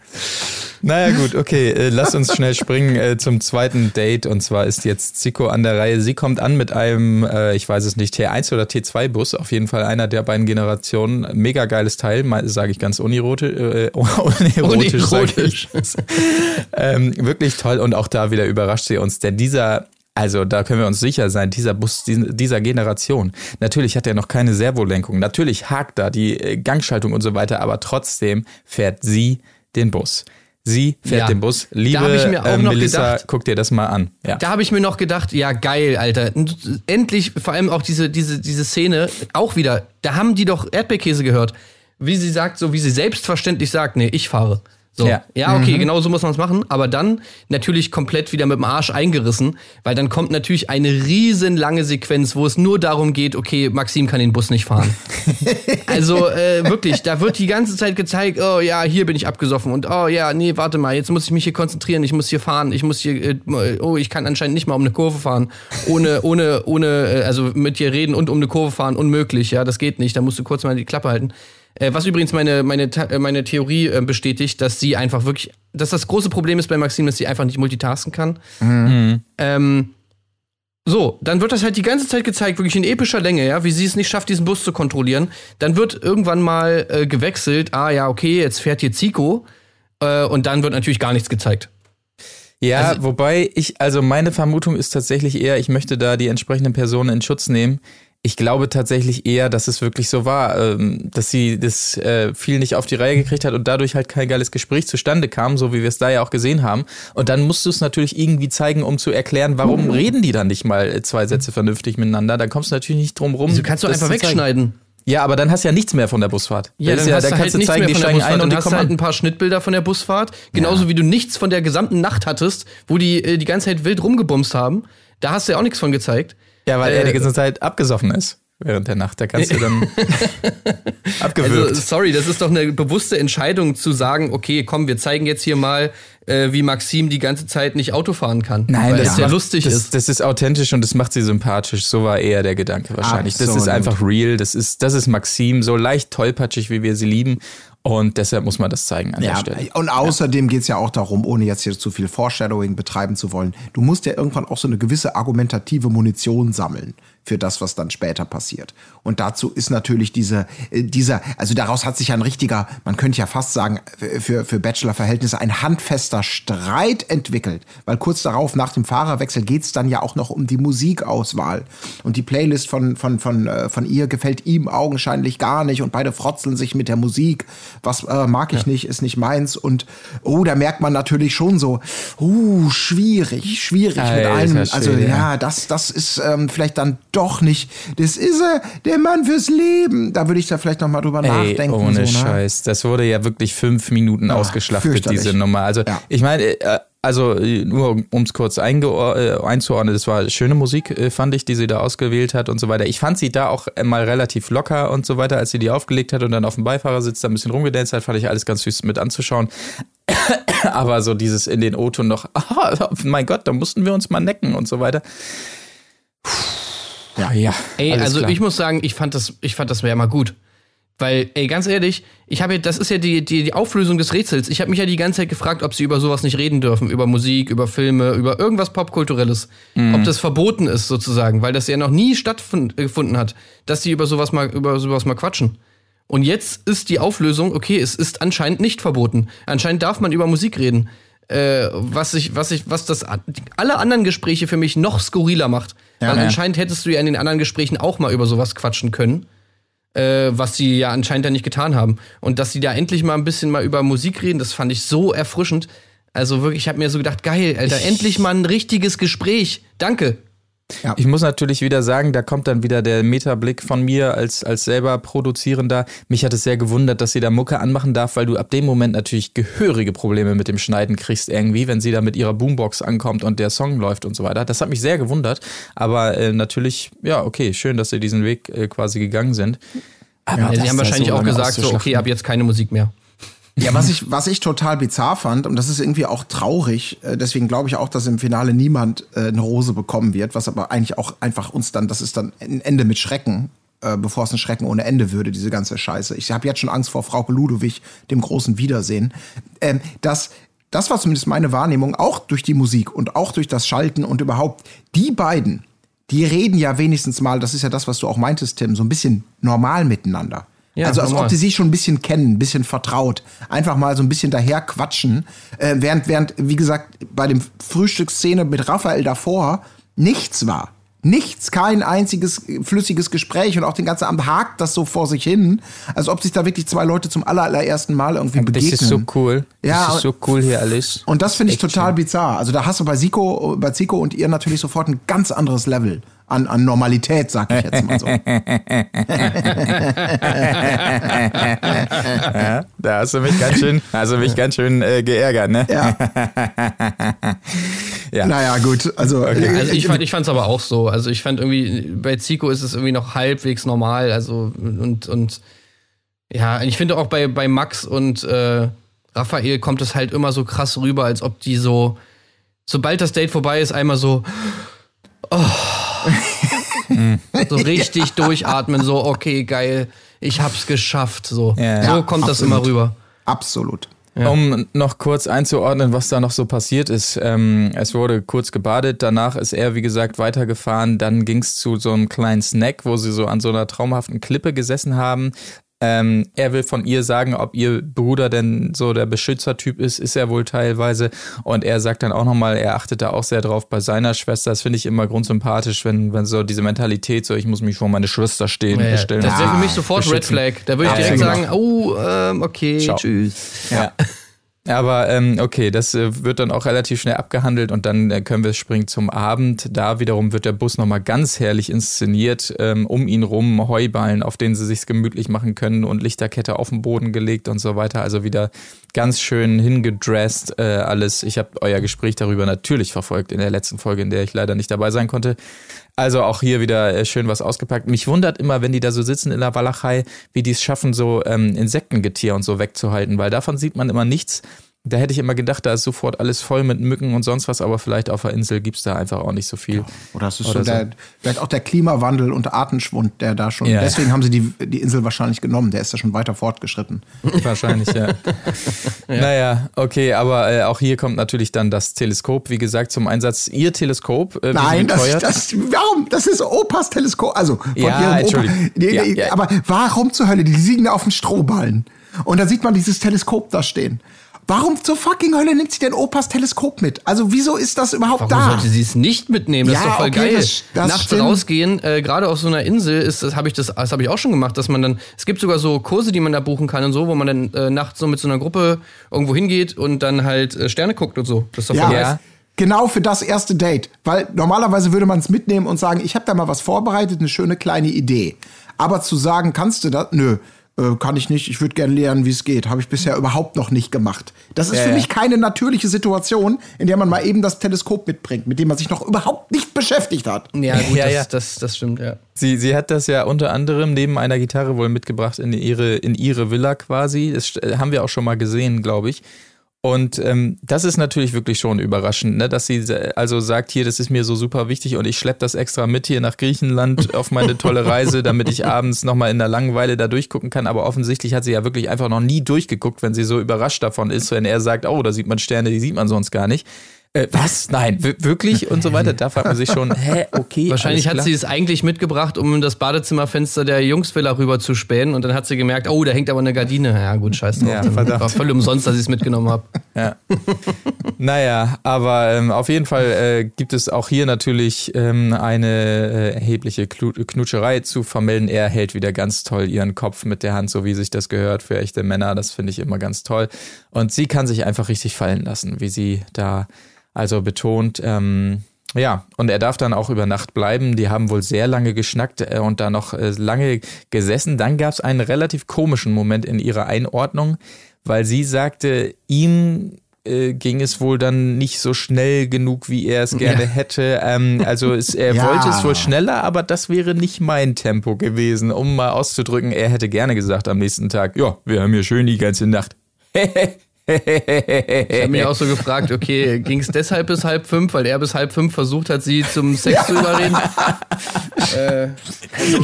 Naja gut, okay, äh, lass uns schnell springen äh, zum zweiten Date, und zwar ist jetzt Zico an der Reihe. Sie kommt an mit einem, äh, ich weiß es nicht, T eins oder T zwei Bus, auf jeden Fall einer der beiden Generationen. Mega geiles Teil, sage ich ganz unerotisch. Äh, unerotisch, unerotisch. ähm, wirklich toll, und auch da wieder überrascht sie uns, denn dieser... Also da können wir uns sicher sein, dieser Bus dieser Generation, natürlich hat er noch keine Servolenkung, natürlich hakt da die Gangschaltung und so weiter, aber trotzdem fährt sie den Bus. Sie fährt ja. den Bus. Liebe äh, Melissa, gedacht, guck dir das mal an. Ja. Da habe ich mir noch gedacht, ja geil, Alter. Endlich, vor allem auch diese, diese, diese Szene, auch wieder, da haben die doch Erdbeerkäse gehört. Wie sie sagt, so wie sie selbstverständlich sagt, nee, ich fahre. So. Ja. ja, okay, mhm. genau so muss man es machen. Aber dann natürlich komplett wieder mit dem Arsch eingerissen, weil dann kommt natürlich eine riesenlange Sequenz, wo es nur darum geht, okay, Maxime kann den Bus nicht fahren. Also äh, wirklich, da wird die ganze Zeit gezeigt, oh ja, hier bin ich abgesoffen und oh ja, nee, warte mal, jetzt muss ich mich hier konzentrieren, ich muss hier fahren, ich muss hier, äh, oh, ich kann anscheinend nicht mal um eine Kurve fahren, ohne, ohne, ohne, also mit dir reden und um eine Kurve fahren, unmöglich, ja, das geht nicht, da musst du kurz mal die Klappe halten. Was übrigens meine, meine, meine Theorie bestätigt, dass sie einfach wirklich, dass das große Problem ist bei Maxime, dass sie einfach nicht multitasken kann. Mhm. Ähm, so, dann wird das halt die ganze Zeit gezeigt, wirklich in epischer Länge, ja, wie sie es nicht schafft, diesen Bus zu kontrollieren. Dann wird irgendwann mal äh, gewechselt, ah ja, okay, jetzt fährt hier Zico äh, und dann wird natürlich gar nichts gezeigt. Ja, also, wobei ich, also meine Vermutung ist tatsächlich eher, ich möchte da die entsprechenden Personen in Schutz nehmen. Ich glaube tatsächlich eher, dass es wirklich so war, dass sie das viel nicht auf die Reihe gekriegt hat und dadurch halt kein geiles Gespräch zustande kam, so wie wir es da ja auch gesehen haben. Und dann musst du es natürlich irgendwie zeigen, um zu erklären, warum reden die dann nicht mal zwei Sätze vernünftig miteinander. Dann kommst du natürlich nicht drum rum. Wieso kannst du einfach wegschneiden? Ja, aber dann hast du ja nichts mehr von der Busfahrt. Ja, dann, ja, hast dann kannst halt du zeigen, die steigen ein und, und die hast kommen halt an. Ein paar Schnittbilder von der Busfahrt. Genauso ja. wie du nichts von der gesamten Nacht hattest, wo die die ganze Zeit wild rumgebumst haben. Da hast du ja auch nichts von gezeigt. Ja, weil er die ganze Zeit abgesoffen ist während der Nacht. Da kannst du dann abgewürgt. Also, sorry, das ist doch eine bewusste Entscheidung zu sagen, okay, komm, wir zeigen jetzt hier mal, äh, wie Maxime die ganze Zeit nicht Auto fahren kann. Nein, weil das es ja macht, lustig das, ist. Das ist authentisch und das macht sie sympathisch. So war eher der Gedanke wahrscheinlich. Absolut. Das ist einfach real. Das ist, das ist Maxime, so leicht tollpatschig, wie wir sie lieben. Und deshalb muss man das zeigen an ja, der Stelle. Und außerdem ja. geht es ja auch darum, ohne jetzt hier zu viel Foreshadowing betreiben zu wollen, du musst ja irgendwann auch so eine gewisse argumentative Munition sammeln für das, was dann später passiert. Und dazu ist natürlich diese, dieser, also daraus hat sich ja ein richtiger, man könnte ja fast sagen, für, für Bachelor-Verhältnisse ein handfester Streit entwickelt. Weil kurz darauf, nach dem Fahrerwechsel, geht es dann ja auch noch um die Musikauswahl. Und die Playlist von, von, von, von ihr gefällt ihm augenscheinlich gar nicht. Und beide frotzeln sich mit der Musik. Was äh, mag ich ja. nicht, ist nicht meins. Und oh, da merkt man natürlich schon so, uh, schwierig, schwierig Alter, mit einem. Also schwierig, ja, das, das ist ähm, vielleicht dann doch nicht, das ist er, der Mann fürs Leben. Da würde ich da vielleicht nochmal drüber Ey, nachdenken. Ohne so, Scheiß, ne? Das wurde ja wirklich fünf Minuten ja, ausgeschlachtet, diese Nummer. Also ja. ich meine, äh, also nur um es kurz eingeor- äh, einzuordnen, das war schöne Musik, äh, fand ich, die sie da ausgewählt hat und so weiter. Ich fand sie da auch mal relativ locker und so weiter, als sie die aufgelegt hat und dann auf dem Beifahrersitz da ein bisschen rumgedanced hat, fand ich alles ganz süß mit anzuschauen. Aber so dieses in den O-Ton noch, oh, mein Gott, da mussten wir uns mal necken und so weiter. Puh. Ja, ja. Ey, also klar. Ich muss sagen, ich fand das, ich fand das ja mal gut. Weil, ey, ganz ehrlich, ich habe ja, das ist ja die, die, die Auflösung des Rätsels. Ich habe mich ja die ganze Zeit gefragt, ob sie über sowas nicht reden dürfen, über Musik, über Filme, über irgendwas Popkulturelles, mhm. ob das verboten ist sozusagen, weil das ja noch nie stattgefunden hat, dass sie über sowas mal, über sowas mal quatschen. Und jetzt ist die Auflösung, okay, es ist anscheinend nicht verboten. Anscheinend darf man über Musik reden, äh, was ich, was ich, was das alle anderen Gespräche für mich noch skurriler macht. Ja, weil ja. anscheinend hättest du ja in den anderen Gesprächen auch mal über sowas quatschen können. Äh, was sie ja anscheinend ja nicht getan haben. Und dass sie da endlich mal ein bisschen mal über Musik reden, das fand ich so erfrischend. Also wirklich, ich habe mir so gedacht, geil, Alter, ich endlich mal ein richtiges Gespräch. Danke. Ja. Ich muss natürlich wieder sagen, da kommt dann wieder der Metablick von mir als, als selber Produzierender. Mich hat es sehr gewundert, dass sie da Mucke anmachen darf, weil du ab dem Moment natürlich gehörige Probleme mit dem Schneiden kriegst irgendwie, wenn sie da mit ihrer Boombox ankommt und der Song läuft und so weiter. Das hat mich sehr gewundert, aber äh, natürlich, ja, okay, schön, dass sie diesen Weg äh, quasi gegangen sind. Aber ja, sie haben wahrscheinlich so auch gesagt, so, okay, ab jetzt keine Musik mehr. Ja, was ich, was ich total bizarr fand, und das ist irgendwie auch traurig, deswegen glaube ich auch, dass im Finale niemand äh, eine Rose bekommen wird, was aber eigentlich auch einfach uns dann, das ist dann ein Ende mit Schrecken, äh, bevor es ein Schrecken ohne Ende würde, diese ganze Scheiße. Ich habe jetzt schon Angst vor Frauke Ludowig, dem großen Wiedersehen, ähm, dass das war zumindest meine Wahrnehmung, auch durch die Musik und auch durch das Schalten und überhaupt, die beiden, die reden ja wenigstens mal, das ist ja das, was du auch meintest, Tim, so ein bisschen normal miteinander. Ja, also normal. Als ob die sich schon ein bisschen kennen, ein bisschen vertraut, einfach mal so ein bisschen daher quatschen. Äh, während, während, wie gesagt, bei dem Frühstücksszene mit Raphael davor nichts war. Nichts, kein einziges flüssiges Gespräch und auch den ganzen Abend hakt das so vor sich hin, als ob sich da wirklich zwei Leute zum allerersten Mal irgendwie das begegnen. Das ist so cool. Ja, das ist so cool hier alles. Und das finde ich total schön. Bizarr. Also da hast du bei Zico, bei Zico und ihr natürlich sofort ein ganz anderes Level an, an Normalität, sag ich jetzt mal so. Ja, da hast du mich ganz schön, hast du mich ganz schön äh, geärgert, ne? Ja. Ja. Naja, gut. Also, okay. äh, also ich fand, ich fand's aber auch so. Also ich fand irgendwie, bei Zico ist es irgendwie noch halbwegs normal. Also und, und ja, ich finde auch bei, bei Max und äh, Raphael kommt es halt immer so krass rüber, als ob die so, sobald das Date vorbei ist, einmal so oh, so richtig ja. durchatmen, so okay, geil, ich hab's geschafft. So, ja, so ja, kommt absolut. Das immer rüber. Absolut. Ja. Um noch kurz einzuordnen, was da noch so passiert ist. Ähm, es wurde kurz gebadet, danach ist er, wie gesagt, weitergefahren. Dann ging es zu so einem kleinen Snack, wo sie so an so einer traumhaften Klippe gesessen haben. Ähm, er will von ihr sagen, ob ihr Bruder denn so der Beschützertyp ist, ist er wohl teilweise. Und er sagt dann auch nochmal, er achtet da auch sehr drauf bei seiner Schwester. Das finde ich immer grundsympathisch, wenn, wenn so diese Mentalität so, ich muss mich vor meine Schwester stehen. Ja, stellen. Das wäre für mich sofort beschützen. Red Flag. Da würde ich direkt ja, genau. sagen, oh, ähm, okay, ciao. Tschüss. Ja. Aber ähm, okay, das äh, wird dann auch relativ schnell abgehandelt und dann äh, können wir springen zum Abend. Da wiederum wird der Bus nochmal ganz herrlich inszeniert, ähm, um ihn rum Heuballen, auf denen sie sich's gemütlich machen können und Lichterkette auf den Boden gelegt und so weiter. Also wieder ganz schön hingedressed äh, alles. Ich habe euer Gespräch darüber natürlich verfolgt in der letzten Folge, in der ich leider nicht dabei sein konnte. Also auch hier wieder schön was ausgepackt. Mich wundert immer, wenn die da so sitzen in der Walachei, wie die es schaffen, so ähm, Insektengetier und so wegzuhalten, weil davon sieht man immer nichts. Da hätte ich immer gedacht, da ist sofort alles voll mit Mücken und sonst was, aber vielleicht auf der Insel gibt es da einfach auch nicht so viel. Ja. Oder es ist Oder so so. Der, vielleicht auch der Klimawandel und Artenschwund, der da schon, ja. deswegen haben sie die, die Insel wahrscheinlich genommen, der ist da schon weiter fortgeschritten. Wahrscheinlich, ja. ja. Naja, okay, aber äh, auch hier kommt natürlich dann das Teleskop, wie gesagt, zum Einsatz. Ihr Teleskop? Äh, Nein, das, das, warum? Das ist Opas Teleskop, also von ja, ihrem Opa. Ja, ja. Aber warum zur Hölle? Die liegen da auf den Strohballen und da sieht man dieses Teleskop da stehen. Warum zur fucking Hölle nimmt sie denn Opas Teleskop mit? Also wieso ist das überhaupt Warum da? Warum sollte sie es nicht mitnehmen? Das ja, ist doch voll okay, geil. Das, das Nachts stimmt. rausgehen, äh, gerade auf so einer Insel, ist, das habe ich, das, das hab ich auch schon gemacht, dass man dann, es gibt sogar so Kurse, die man da buchen kann und so, wo man dann äh, nachts so mit so einer Gruppe irgendwo hingeht und dann halt äh, Sterne guckt und so. Das ist doch voll ja. geil. Genau für das erste Date. Weil normalerweise würde man es mitnehmen und sagen, ich habe da mal was vorbereitet, eine schöne kleine Idee. Aber zu sagen, kannst du das? Nö. Kann ich nicht, ich würde gerne lernen, wie es geht. Habe ich bisher überhaupt noch nicht gemacht. Das ist äh. für mich keine natürliche Situation, in der man mal eben das Teleskop mitbringt, mit dem man sich noch überhaupt nicht beschäftigt hat. Ja, gut, ja, das, ja. Das, das stimmt, ja. Sie, sie hat das ja unter anderem neben einer Gitarre wohl mitgebracht in ihre, in ihre Villa quasi. Das haben wir auch schon mal gesehen, glaube ich. Und ähm, das ist natürlich wirklich schon überraschend, ne? Dass sie also sagt, hier, das ist mir so super wichtig und ich schleppe das extra mit hier nach Griechenland auf meine tolle Reise, damit ich abends nochmal in der Langeweile da durchgucken kann. Aber offensichtlich hat sie ja wirklich einfach noch nie durchgeguckt, wenn sie so überrascht davon ist, wenn er sagt, oh, da sieht man Sterne, die sieht man sonst gar nicht. Äh, was? Nein, w- wirklich? Und so weiter. Da fragt man sich schon, hä, okay. Wahrscheinlich hat sie es eigentlich mitgebracht, um das Badezimmerfenster der Jungsvilla rüber zu spähen. Und dann hat sie gemerkt, oh, da hängt aber eine Gardine. Ja gut, scheiß drauf. Ja, war voll umsonst, dass ich es mitgenommen habe. Ja. Naja, aber ähm, auf jeden Fall äh, gibt es auch hier natürlich ähm, eine äh, erhebliche Klu- Knutscherei zu vermelden. Er hält wieder ganz toll ihren Kopf mit der Hand, so wie sich das gehört für echte Männer. Das finde ich immer ganz toll. Und sie kann sich einfach richtig fallen lassen, wie sie da... Also betont, ähm, ja, und er darf dann auch über Nacht bleiben. Die haben wohl sehr lange geschnackt äh, und da noch äh, lange gesessen. Dann gab es einen relativ komischen Moment in ihrer Einordnung, weil sie sagte, ihm äh, ging es wohl dann nicht so schnell genug, wie er es gerne ja. hätte. Ähm, also es, er ja. wollte es wohl schneller, aber das wäre nicht mein Tempo gewesen, um mal auszudrücken, er hätte gerne gesagt am nächsten Tag, ja, wir haben hier schön die ganze Nacht. Ich habe mich auch so gefragt, okay, ging es deshalb bis halb fünf, weil er bis halb fünf versucht hat, sie zum Sex zu überreden? äh,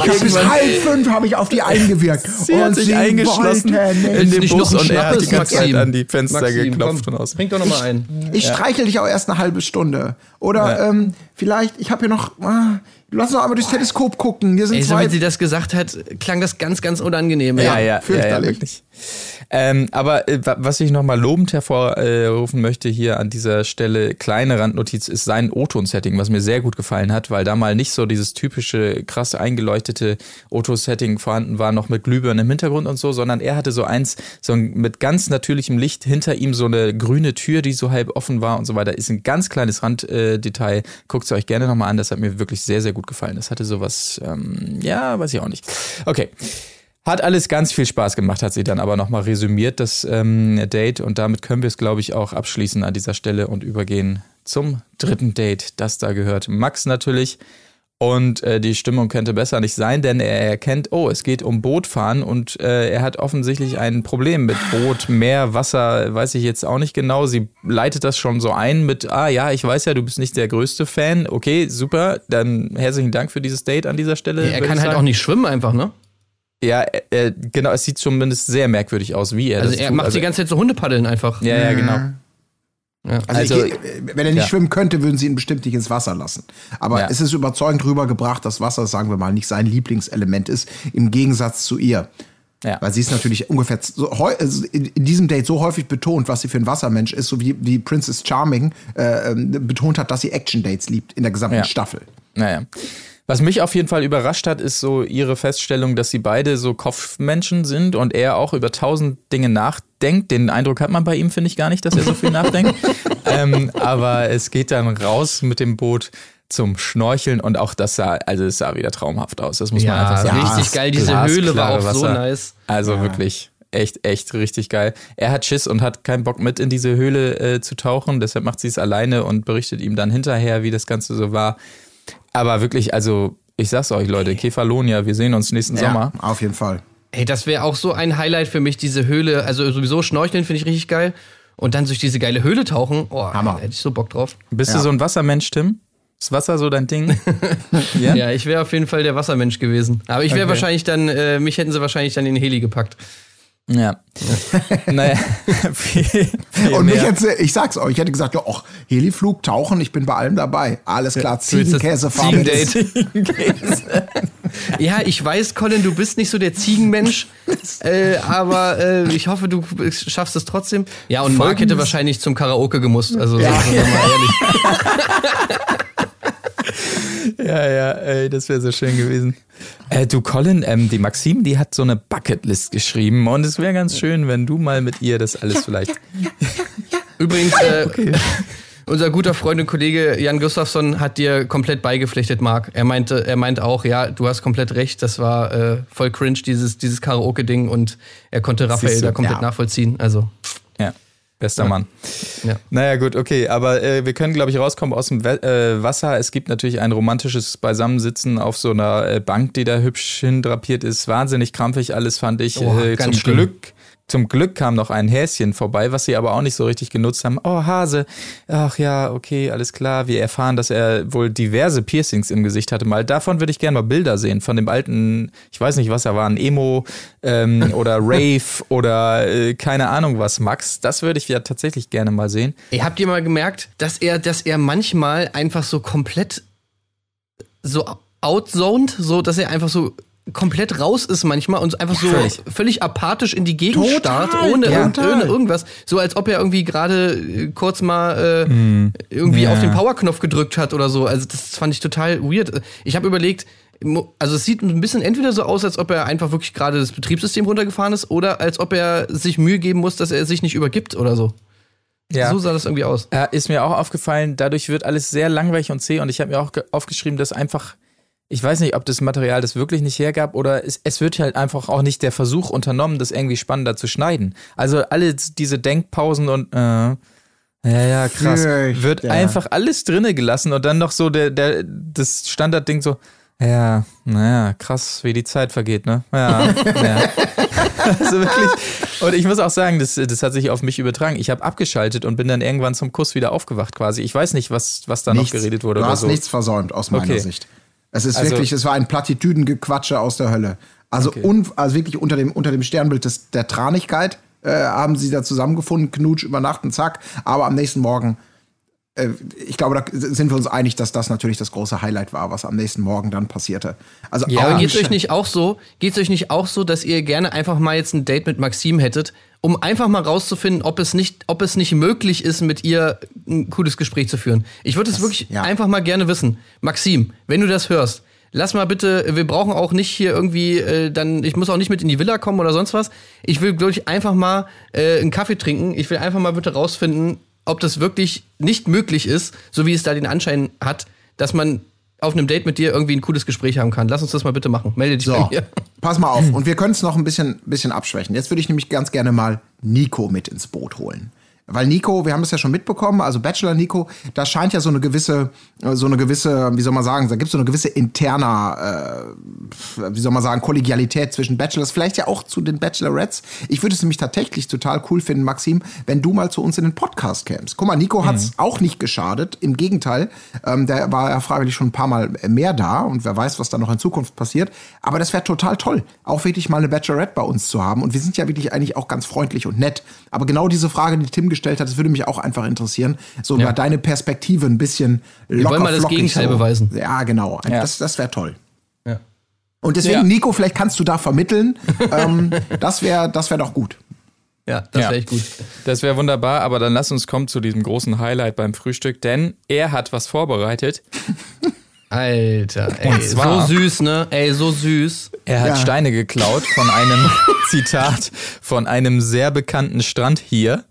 also bis halb fünf habe ich auf die eingewirkt. Sie und hat sich sie eingeschlossen in den Bus und er hat die ganze Zeit an die Fenster Maxime, geklopft. Komm, und aus. Bring doch nochmal ein. Ich, ich ja. streichel dich auch erst eine halbe Stunde. Oder ja. ähm, vielleicht, ich habe hier noch... Ah, lass uns doch einmal durchs Teleskop gucken. Hier sind Ey, so, zwei. Wenn sie das gesagt hat, klang das ganz, ganz unangenehm. Ja, ja, ja, fürchterlich. Ja, wirklich. Ähm, aber äh, was ich nochmal lobend hervorrufen äh, möchte hier an dieser Stelle, kleine Randnotiz, ist sein O-Ton-Setting, was mir sehr gut gefallen hat, weil da mal nicht so dieses typische, krass eingeleuchtete O-Ton-Setting vorhanden war, noch mit Glühbirnen im Hintergrund und so, sondern er hatte so eins, so ein, mit ganz natürlichem Licht hinter ihm so eine grüne Tür, die so halb offen war und so weiter. Ist ein ganz kleines Randdetail. Guckt es euch gerne nochmal an, das hat mir wirklich sehr, sehr gut gefallen. Das hatte sowas, ähm, ja, weiß ich auch nicht. Okay. Hat alles ganz viel Spaß gemacht, hat sie dann aber nochmal resümiert, das ähm, Date. Und damit können wir es, glaube ich, auch abschließen an dieser Stelle und übergehen zum dritten Date. Das da gehört Max natürlich. Und äh, die Stimmung könnte besser nicht sein, denn er erkennt, oh, es geht um Bootfahren und äh, er hat offensichtlich ein Problem mit Boot, Meer, Wasser, weiß ich jetzt auch nicht genau. Sie leitet das schon so ein mit, ah ja, ich weiß ja, du bist nicht der größte Fan. Okay, super, dann herzlichen Dank für dieses Date an dieser Stelle. Ja, er kann halt auch nicht schwimmen einfach, ne? Ja, äh, genau, es sieht zumindest sehr merkwürdig aus, wie er also das er tut. Macht also die ganze Zeit so Hundepaddeln einfach. Ja, ja, genau. Ja. Also, also ich, wenn er nicht ja. schwimmen könnte, würden sie ihn bestimmt nicht ins Wasser lassen. Aber ja. es ist überzeugend rübergebracht, dass Wasser, sagen wir mal, nicht sein Lieblingselement ist, im Gegensatz zu ihr. Ja. Weil sie ist natürlich ungefähr so, in diesem Date so häufig betont, was sie für ein Wassermensch ist, so wie, wie Princess Charming äh, betont hat, dass sie Action-Dates liebt in der gesamten ja. Staffel. Naja. Was mich auf jeden Fall überrascht hat, ist so ihre Feststellung, dass sie beide so Kopfmenschen sind und er auch über tausend Dinge nachdenkt. Den Eindruck hat man bei ihm, finde ich, gar nicht, dass er so viel nachdenkt. ähm, aber es geht dann raus mit dem Boot zum Schnorcheln und auch das sah, also es sah wieder traumhaft aus. Das muss ja, man einfach sagen. Ja, richtig geil, diese Glas, Höhle war auch Wasser. So nice. Also ja. wirklich. Echt, echt richtig geil. Er hat Schiss und hat keinen Bock mit in diese Höhle äh, zu tauchen, deshalb macht sie es alleine und berichtet ihm dann hinterher, wie das Ganze so war. Aber wirklich, also ich sag's euch, Leute, Kefalonia, wir sehen uns nächsten ja, Sommer. Auf jeden Fall. Ey, das wäre auch so ein Highlight für mich, diese Höhle. Also sowieso Schnorcheln finde ich richtig geil. Und dann durch diese geile Höhle tauchen. Oh, Hammer. Hätte ich so Bock drauf. Bist ja. du so ein Wassermensch, Tim? Ist Wasser so dein Ding? ja? ja, ich wäre auf jeden Fall der Wassermensch gewesen. Aber ich wäre okay. wahrscheinlich dann, äh, mich hätten sie wahrscheinlich dann in den Heli gepackt. Ja. naja. viel, viel und mich hätte, ich sag's euch, ich hätte gesagt, ja, och, Heliflug, Tauchen, ich bin bei allem dabei. Alles klar, Ziegenkäsefarm. ja, ich weiß, Colin, du bist nicht so der Ziegenmensch, äh, aber äh, ich hoffe, du schaffst es trotzdem. Ja, und Marc hätte wahrscheinlich zum Karaoke gemusst, also ja. sagen wir mal ehrlich. Ja, ja, ey, das wäre so schön gewesen. Äh, du, Colin, ähm, die Maxime, die hat so eine Bucketlist geschrieben und es wäre ganz schön, wenn du mal mit ihr das alles ja, vielleicht... Ja, ja, ja, ja. Übrigens, äh, okay. unser guter Freund und Kollege Jan Gustafsson hat dir komplett beigepflichtet, Marc. Er meinte, er meint auch, ja, du hast komplett recht, das war äh, voll cringe, dieses, dieses Karaoke-Ding und er konnte Raphael da komplett ja. nachvollziehen, also... Bester ja. Mann. Ja. Naja, gut, okay. Aber äh, wir können, glaube ich, rauskommen aus dem We- äh, Wasser. Es gibt natürlich ein romantisches Beisammensitzen auf so einer äh, Bank, die da hübsch hindrapiert ist. Wahnsinnig krampfig alles, fand ich. Oh, äh, zum schlimm. Glück. Zum Glück kam noch ein Häschen vorbei, was sie aber auch nicht so richtig genutzt haben. Oh, Hase. Ach ja, okay, alles klar. Wir erfahren, dass er wohl diverse Piercings im Gesicht hatte. Mal davon würde ich gerne mal Bilder sehen. Von dem alten, ich weiß nicht, was er war, ein Emo ähm, oder Rave oder äh, keine Ahnung was, Max. Das würde ich ja tatsächlich gerne mal sehen. Ey, habt ihr mal gemerkt, dass er, dass er manchmal einfach so komplett so outzoned, so dass er einfach so komplett raus ist manchmal und einfach so völlig, völlig apathisch in die Gegend starrt, ohne, ja. ir- ohne irgendwas. So als ob er irgendwie gerade kurz mal äh, mm. irgendwie ja. auf den Powerknopf gedrückt hat oder so. Also das fand ich total weird. Ich habe überlegt, also es sieht ein bisschen entweder so aus, als ob er einfach wirklich gerade das Betriebssystem runtergefahren ist oder als ob er sich Mühe geben muss, dass er sich nicht übergibt oder so. Ja. So sah das irgendwie aus. Ja, ist mir auch aufgefallen, dadurch wird alles sehr langweilig und zäh und ich habe mir auch ge- aufgeschrieben, dass einfach ich weiß nicht, ob das Material das wirklich nicht hergab oder es, es wird halt einfach auch nicht der Versuch unternommen, das irgendwie spannender zu schneiden. Also alle diese Denkpausen und äh, ja, ja, krass, wird ja. einfach alles drinne gelassen und dann noch so der, der das Standardding so, Ja, naja, krass, wie die Zeit vergeht, ne? Ja, ja. Also wirklich. Und ich muss auch sagen, das, das hat sich auf mich übertragen. Ich habe abgeschaltet und bin dann irgendwann zum Kuss wieder aufgewacht quasi. Ich weiß nicht, was, was da nichts. noch geredet wurde. Du hast so. nichts versäumt, aus meiner okay. Sicht. Es ist also, wirklich, es war ein Plattitüdengequatsche aus der Hölle. Also, okay. un, also wirklich unter dem, unter dem Sternbild des, der Tranigkeit äh, haben sie da zusammengefunden, Knutsch, über Nacht und zack. Aber am nächsten Morgen, ich glaube, da sind wir uns einig, dass das natürlich das große Highlight war, was am nächsten Morgen dann passierte. Also ja, aber geht's euch nicht auch so, geht's euch nicht auch so, dass ihr gerne einfach mal jetzt ein Date mit Maxime hättet, um einfach mal rauszufinden, ob es nicht, ob es nicht möglich ist, mit ihr ein cooles Gespräch zu führen? Ich würde es wirklich ja. einfach mal gerne wissen. Maxime, wenn du das hörst, lass mal bitte, wir brauchen auch nicht hier irgendwie, äh, dann, ich muss auch nicht mit in die Villa kommen oder sonst was. Ich will, glaube ich, einfach mal äh, einen Kaffee trinken. Ich will einfach mal bitte rausfinden, ob das wirklich nicht möglich ist, so wie es da den Anschein hat, dass man auf einem Date mit dir irgendwie ein cooles Gespräch haben kann. Lass uns das mal bitte machen. Melde dich so, bei mir. Pass mal auf. Und wir können es noch ein bisschen, bisschen abschwächen. Jetzt würde ich nämlich ganz gerne mal Nico mit ins Boot holen. Weil Nico, wir haben es ja schon mitbekommen, also Bachelor Nico, da scheint ja so eine gewisse, so eine gewisse, wie soll man sagen, da gibt es so eine gewisse interne, äh, wie soll man sagen, Kollegialität zwischen Bachelors, vielleicht ja auch zu den Bachelorettes. Ich würde es nämlich tatsächlich total cool finden, Maxime, wenn du mal zu uns in den Podcast kämst. Guck mal, Nico hat es mhm. auch nicht geschadet, im Gegenteil, ähm, der war ja freiwillig schon ein paar Mal mehr da und wer weiß, was da noch in Zukunft passiert. Aber das wäre total toll, auch wirklich mal eine Bachelorette bei uns zu haben. Und wir sind ja wirklich eigentlich auch ganz freundlich und nett. Aber genau diese Frage, die Tim gestellt hat, das würde mich auch einfach interessieren. So ja. mal deine Perspektive ein bisschen locker. Wir wollen mal das Gegenteil so. beweisen. Ja, genau. Ja. Das, das wäre toll. Ja. Und deswegen, ja. Nico, vielleicht kannst du da vermitteln. ähm, das wäre das wär doch gut. Ja, das wäre ja. echt gut. Das wäre wunderbar, aber dann lass uns kommen zu diesem großen Highlight beim Frühstück, denn er hat was vorbereitet. Alter, ey, so süß, ne? Ey, so süß. Er hat ja. Steine geklaut von einem, Zitat, von einem sehr bekannten Strand hier.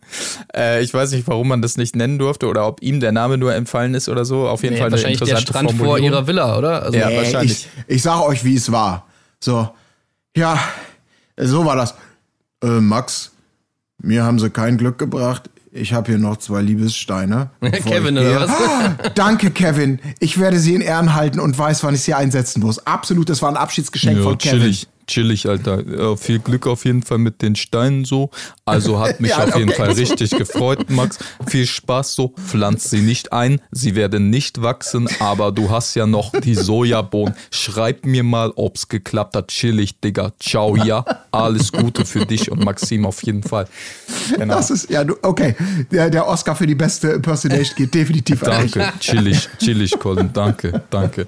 Äh, ich weiß nicht, warum man das nicht nennen durfte oder ob ihm der Name nur entfallen ist oder so. Auf jeden nee, Fall eine interessante Formulierung. Wahrscheinlich der Strand vor ihrer Villa, oder? Also ja, nee, wahrscheinlich. Ich, ich sag euch, wie es war. So, ja, so war das. Äh, Max, mir haben sie kein Glück gebracht. Ich habe hier noch zwei Liebessteine. Kevin, oder was? Ah, danke, Kevin. Ich werde sie in Ehren halten und weiß, wann ich sie einsetzen muss. Absolut, das war ein Abschiedsgeschenk ja, von Kevin. Chillig, chillig, Alter. Äh, viel Glück auf jeden Fall mit den Steinen so. Also hat mich ja, auf okay. jeden Fall richtig gefreut, Max. Viel Spaß so. Pflanz sie nicht ein. Sie werden nicht wachsen, aber du hast ja noch die Sojabohnen. Schreib mir mal, ob's geklappt hat. Chillig, Digga. Ciao, ja. Alles Gute für dich und Maxime auf jeden Fall. Genau. Das ist, ja, okay. Der, der Oscar für die beste Impersonation geht definitiv an dich. Danke, chillig, chillig, Colin. Danke, danke.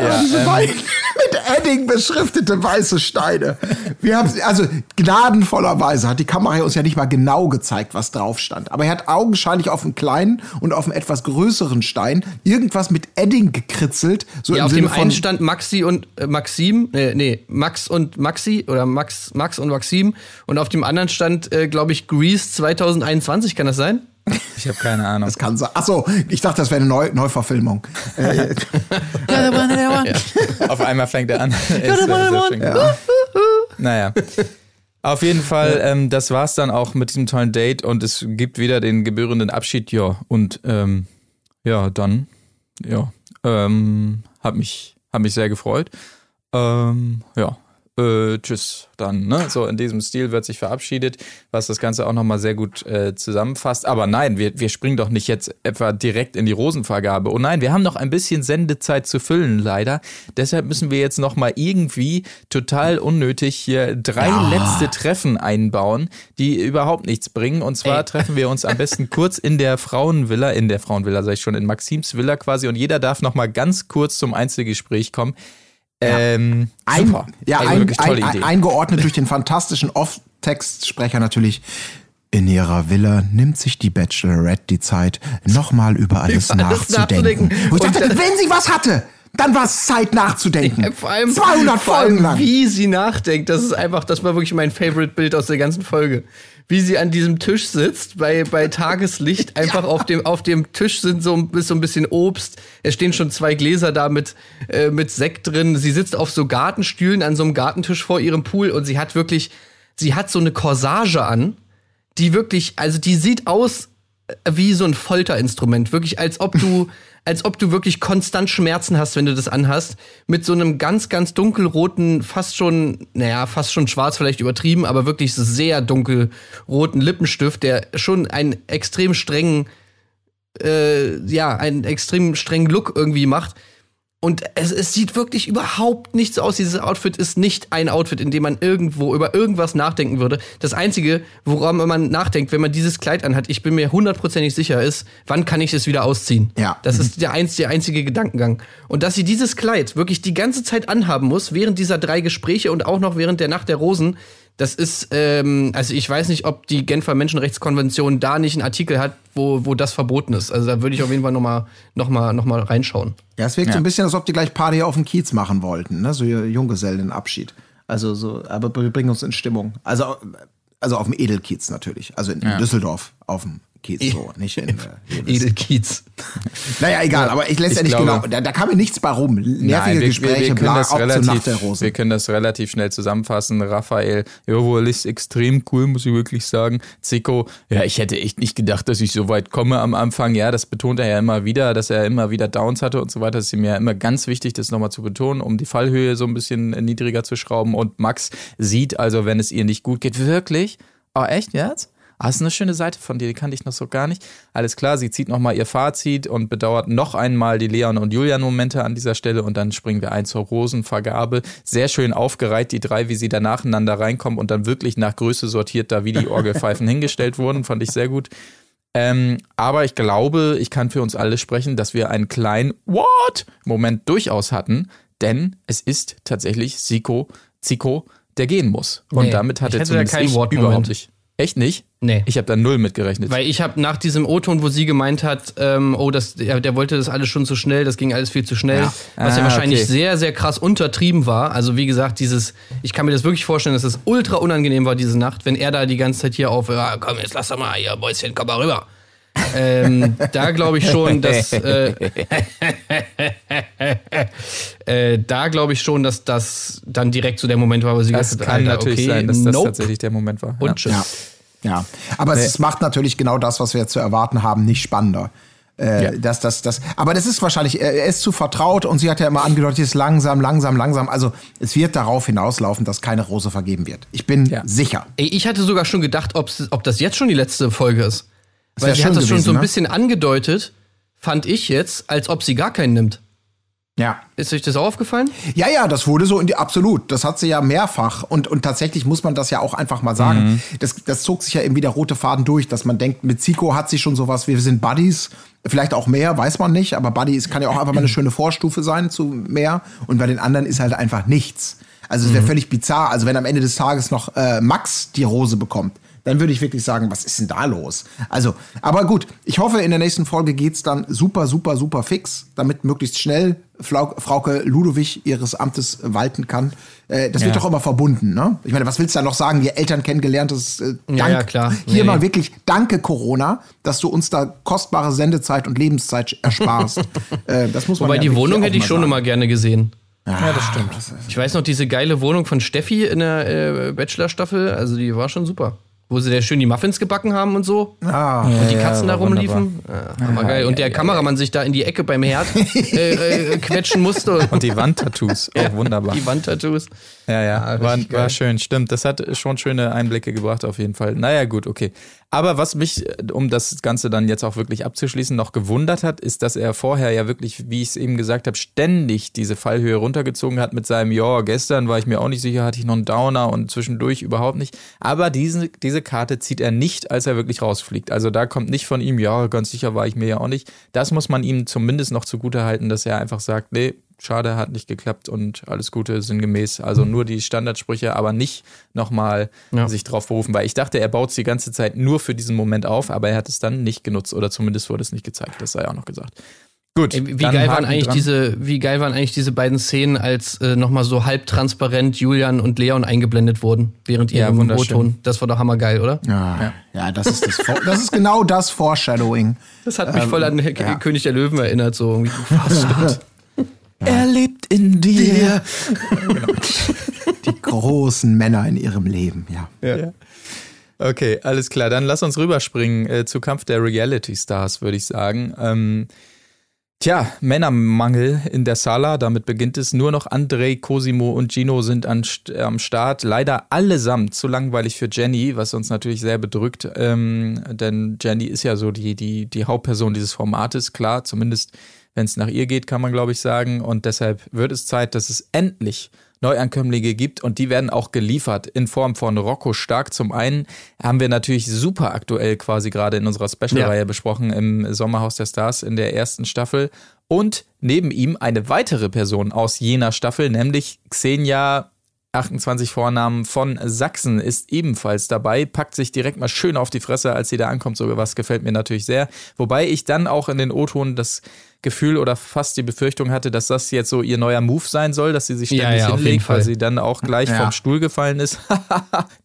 Ja, diese ähm, beiden mit Edding beschriftete weiße Steine. Wir haben, also gnadenvollerweise hat die Kamera uns ja nicht mal genau gezeigt, was drauf stand. Aber er hat augenscheinlich auf einen kleinen und auf einen etwas größeren Stein irgendwas mit Edding gekritzelt. So ja, im auf Sinne dem von einen stand Maxi und äh, Maxim, äh, nee, Max und Maxi oder Max, Max und Maxim. Und auf dem anderen stand, äh, glaube ich, Grease zwanzig einundzwanzig, kann das sein? Ich habe keine Ahnung. Das kann sein. Achso, ich dachte, das wäre eine Neu- Neuverfilmung. Äh, ja. Auf einmal fängt er an. Ist, äh, ja. Naja. Auf jeden Fall, ähm, das war's dann auch mit diesem tollen Date und es gibt wieder den gebührenden Abschied. Ja, und ähm, ja, dann, ja, ähm, hab mich, hab mich sehr gefreut. Ähm, ja. Äh, tschüss, dann, ne? So, in diesem Stil wird sich verabschiedet, was das Ganze auch nochmal sehr gut äh, zusammenfasst. Aber nein, wir, wir springen doch nicht jetzt etwa direkt in die Rosenvergabe. Oh nein, wir haben noch ein bisschen Sendezeit zu füllen, leider. Deshalb müssen wir jetzt nochmal irgendwie total unnötig hier drei ja. letzte Treffen einbauen, die überhaupt nichts bringen. Und zwar Ey. treffen wir uns am besten kurz in der Frauenvilla, in der Frauenvilla, sag ich schon, in Maxims Villa quasi. Und jeder darf nochmal ganz kurz zum Einzelgespräch kommen. Ja. Ähm, ein, super. Ja, also ein, tolle ein, Idee. Eingeordnet durch den fantastischen Off-Text-Sprecher natürlich. In ihrer Villa nimmt sich die Bachelorette die Zeit, nochmal über alles über nachzudenken. Alles nachzudenken. Wo ich dachte, wenn sie was hatte, dann war es Zeit nachzudenken. Ja, vor allem, zweihundert vor allem, Folgen lang. Wie sie nachdenkt, das ist einfach, das war wirklich mein Favorite-Bild aus der ganzen Folge. Wie sie an diesem Tisch sitzt, bei, bei Tageslicht, einfach ja. auf dem, auf dem Tisch sind so, ist so ein bisschen Obst. Es stehen schon zwei Gläser da mit, äh, mit Sekt drin. Sie sitzt auf so Gartenstühlen an so einem Gartentisch vor ihrem Pool und sie hat wirklich, sie hat so eine Corsage an, die wirklich, also die sieht aus wie so ein Folterinstrument. Wirklich, als ob du, als ob du wirklich konstant Schmerzen hast, wenn du das anhast, mit so einem ganz, ganz dunkelroten, fast schon, naja, fast schon schwarz vielleicht übertrieben, aber wirklich sehr dunkelroten Lippenstift, der schon einen extrem strengen, äh, ja, einen extrem strengen Look irgendwie macht. Und es, es sieht wirklich überhaupt nichts aus. Dieses Outfit ist nicht ein Outfit, in dem man irgendwo über irgendwas nachdenken würde. Das Einzige, woran man nachdenkt, wenn man dieses Kleid anhat, ich bin mir hundertprozentig sicher, ist, wann kann ich es wieder ausziehen? Ja. Das ist der, einz- der einzige Gedankengang. Und dass sie dieses Kleid wirklich die ganze Zeit anhaben muss, während dieser drei Gespräche und auch noch während der Nacht der Rosen, das ist, ähm, also ich weiß nicht, ob die Genfer Menschenrechtskonvention da nicht einen Artikel hat, wo, wo das verboten ist. Also da würde ich auf jeden Fall nochmal noch mal, noch mal reinschauen. Ja, es wirkt ja so ein bisschen, als ob die gleich Party auf dem Kiez machen wollten, ne? So Junggesellenabschied. Also so, aber wir bringen uns in Stimmung. Also, also auf dem Edelkiez natürlich. Also in, ja. in Düsseldorf auf dem Kiez, e- so, nicht in äh, Edelkiez. Naja, egal, aber ich lässt ja nicht genau, da, da kam mir nichts bei rum. Nervige Nein, wir, Gespräche, wir, wir bla, auch relativ, zur Nacht der Rosen. Wir können das relativ schnell zusammenfassen. Raphael, jawohl, ist extrem cool, muss ich wirklich sagen. Zico, ja, ich hätte echt nicht gedacht, dass ich so weit komme am Anfang. Ja, das betont er ja immer wieder, dass er immer wieder Downs hatte und so weiter. Das ist ihm ja immer ganz wichtig, das nochmal zu betonen, um die Fallhöhe so ein bisschen niedriger zu schrauben. Und Max sieht also, wenn es ihr nicht gut geht, wirklich, oh echt jetzt? Ah, ist eine schöne Seite von dir, die kannte ich noch so gar nicht. Alles klar, sie zieht nochmal ihr Fazit und bedauert noch einmal die Leon- und Julian-Momente an dieser Stelle und dann springen wir ein zur Rosenvergabe. Sehr schön aufgereiht, die drei, wie sie da nacheinander reinkommen und dann wirklich nach Größe sortiert, da wie die Orgelpfeifen hingestellt wurden, fand ich sehr gut. Ähm, aber ich glaube, ich kann für uns alle sprechen, dass wir einen kleinen What-Moment durchaus hatten, denn es ist tatsächlich Zico, Zico, der gehen muss. Und nee, damit hatte ich zumindest kein ich überhaupt nicht. Echt nicht? Nee. Ich habe da null mitgerechnet. Weil ich habe nach diesem O-Ton, wo sie gemeint hat, ähm, oh, das, der, der wollte das alles schon zu schnell, das ging alles viel zu schnell, ja. was ah, ja wahrscheinlich okay. sehr, sehr krass untertrieben war. Also wie gesagt, dieses, ich kann mir das wirklich vorstellen, dass es ultra unangenehm war diese Nacht, wenn er da die ganze Zeit hier auf, ah, komm, jetzt lass doch mal hier, Mäuschen, komm mal rüber. ähm, da glaube ich schon, dass äh, äh, da glaube ich schon, dass das dann direkt so der Moment war, wo sie gesagt hat, das kann natürlich okay, sein, dass nope. das tatsächlich der Moment war. Und tschüss. Ja. Ja, aber nee. es macht natürlich genau das, was wir zu erwarten haben, nicht spannender. Äh, ja. das, das, das. Aber das ist wahrscheinlich, er ist zu vertraut und sie hat ja immer angedeutet, es ist langsam, langsam, langsam. Also es wird darauf hinauslaufen, dass keine Rose vergeben wird. Ich bin ja. sicher. Ey, ich hatte sogar schon gedacht, ob das jetzt schon die letzte Folge ist. Das Weil sie hat das gewesen, schon so ein bisschen ne? angedeutet, fand ich jetzt, als ob sie gar keinen nimmt. Ja. Ist euch das auch aufgefallen? Ja, ja, das wurde so in die, absolut. Das hat sie ja mehrfach. Und, und tatsächlich muss man das ja auch einfach mal sagen. Mhm. Das, das zog sich ja eben wie der rote Faden durch, dass man denkt, mit Zico hat sie schon sowas, wir sind Buddies. Vielleicht auch mehr, weiß man nicht. Aber Buddies kann ja auch einfach mal eine schöne Vorstufe sein zu mehr. Und bei den anderen ist halt einfach nichts. Also es wäre mhm. völlig bizarr. Also wenn am Ende des Tages noch äh, Max die Rose bekommt, dann würde ich wirklich sagen, was ist denn da los? Also, aber gut, ich hoffe, in der nächsten Folge geht's dann super, super, super fix, damit möglichst schnell Flau- Frauke Ludowig ihres Amtes walten kann. Äh, das ja. wird doch immer verbunden, ne? Ich meine, was willst du da noch sagen? Wir Eltern kennengelernt, das äh, Dank. Ja, ja, klar. Nee, Hier nee. mal wirklich, danke Corona, dass du uns da kostbare Sendezeit und Lebenszeit ersparst. äh, das muss man Wobei ja die Wohnung hätte ich schon sagen. immer gerne gesehen. Ja, das stimmt. Ich weiß noch, diese geile Wohnung von Steffi in der äh, Bachelor-Staffel, also die war schon super. Wo sie sehr schön die Muffins gebacken haben und so. Ah, und die Katzen ja, da rumliefen. Ja, hammer geil. Und der ja, Kameramann ja. sich da in die Ecke beim Herd äh, äh, quetschen musste. Und die Wandtattoos, auch wunderbar. Die Wandtattoos. Ja, ja, war, war schön, stimmt. Das hat schon schöne Einblicke gebracht auf jeden Fall. Naja, gut, okay. Aber was mich, um das Ganze dann jetzt auch wirklich abzuschließen, noch gewundert hat, ist, dass er vorher ja wirklich, wie ich es eben gesagt habe, ständig diese Fallhöhe runtergezogen hat mit seinem, ja, gestern war ich mir auch nicht sicher, hatte ich noch einen Downer und zwischendurch überhaupt nicht. Aber diese, diese Karte zieht er nicht, als er wirklich rausfliegt. Also da kommt nicht von ihm, ja, ganz sicher war ich mir ja auch nicht. Das muss man ihm zumindest noch zugutehalten, dass er einfach sagt, nee, schade, hat nicht geklappt und alles Gute, sinngemäß. Also nur die Standardsprüche, aber nicht nochmal ja. sich drauf berufen, weil ich dachte, er baut es die ganze Zeit nur für diesen Moment auf, aber er hat es dann nicht genutzt oder zumindest wurde es nicht gezeigt, das sei auch noch gesagt. Gut. Ey, wie, geil waren eigentlich diese, wie geil waren eigentlich diese beiden Szenen, als äh, nochmal so halbtransparent Julian und Leon eingeblendet wurden, während ja, ihrem O-Ton. Das war doch hammergeil, oder? Ja, ja. ja das, ist das, For- das ist genau das Foreshadowing. Das hat mich ähm, voll an ja. König der Löwen erinnert, so irgendwie. Fast. Er lebt in dir. Die großen Männer in ihrem Leben, ja. ja. ja. Okay, alles klar. Dann lass uns rüberspringen äh, zu Kampf der Reality-Stars, würde ich sagen. Ähm, Tja, Männermangel in der Sala, damit beginnt es. Nur noch André, Cosimo und Gino sind an, äh, am Start. Leider allesamt zu langweilig für Jenny, was uns natürlich sehr bedrückt. Ähm, denn Jenny ist ja so die, die, die Hauptperson dieses Formates, klar. Zumindest, wenn es nach ihr geht, kann man, glaube ich, sagen. Und deshalb wird es Zeit, dass es endlich Neuankömmlinge gibt, und die werden auch geliefert in Form von Rocco Stark. Zum einen haben wir natürlich super aktuell quasi gerade in unserer Special-Reihe ja. besprochen im Sommerhaus der Stars in der ersten Staffel, und neben ihm eine weitere Person aus jener Staffel, nämlich Xenia, achtundzwanzig Vornamen, von Sachsen, ist ebenfalls dabei, packt sich direkt mal schön auf die Fresse, als sie da ankommt. So was gefällt mir natürlich sehr, wobei ich dann auch in den O-Ton das Gefühl oder fast die Befürchtung hatte, dass das jetzt so ihr neuer Move sein soll, dass sie sich ständig ja, ja, hinlegt, weil sie dann auch gleich ja. vom Stuhl gefallen ist.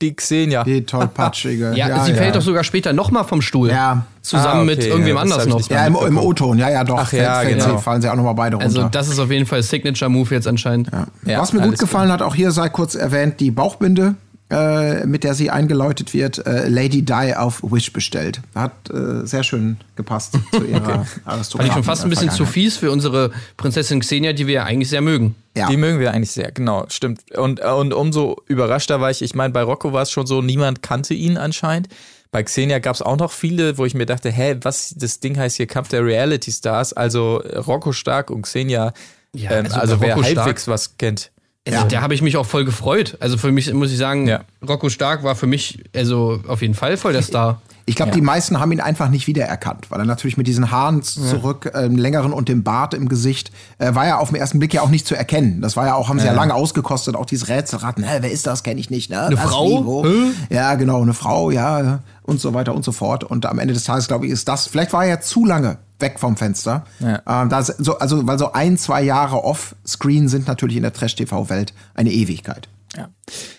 Die Xenia. Die tollpatschige. ja, ja, sie ja. fällt doch sogar später nochmal vom Stuhl. Ja. Zusammen ah, okay. mit irgendwem ja, anders noch. Ja, im, im O-Ton. Ja, ja, doch. Ach, fällt, ja, fällt, genau. sie, fallen sie auch nochmal beide runter. Also das ist auf jeden Fall Signature-Move jetzt anscheinend. Ja. Ja, was mir gut gefallen gut. hat, auch hier sei kurz erwähnt, die Bauchbinde, äh, mit der sie eingeläutet wird, äh, Lady Di auf Wish bestellt. Hat äh, sehr schön gepasst zu ihrer okay. Aristokraten. Fand ich schon fast ein bisschen zu fies für unsere Prinzessin Xenia, die wir ja eigentlich sehr mögen. Ja. Die mögen wir eigentlich sehr, genau, stimmt. Und, und umso überraschter war ich, ich meine, bei Rocco war es schon so, niemand kannte ihn anscheinend. Bei Xenia gab es auch noch viele, wo ich mir dachte, hä, was, das Ding heißt hier Kampf der Reality-Stars, also Rocco Stark und Xenia, ja, also, ähm, also wer Rocco halbwegs Stark. Was kennt. Also, ja. Da habe ich mich auch voll gefreut. Also für mich, muss ich sagen, ja. Rocco Stark war für mich also auf jeden Fall voll der Star. Ich glaube, ja. die meisten haben ihn einfach nicht wiedererkannt, weil er natürlich mit diesen Haaren zurück, ja. ähm, längeren und dem Bart im Gesicht, äh, war ja auf den ersten Blick ja auch nicht zu erkennen. Das war ja auch, haben sie ja, ja lange ausgekostet, auch dieses Rätselraten. Hä, wer ist das? Kenne ich nicht. Ne? Eine das Frau? Hm? Ja, genau, eine Frau, ja, und so weiter und so fort. Und am Ende des Tages, glaube ich, ist das, vielleicht war er ja zu lange weg vom Fenster. Ja. Ähm, das, so, also, weil so ein, zwei Jahre off-Screen sind natürlich in der Trash-T V-Welt eine Ewigkeit. Ja.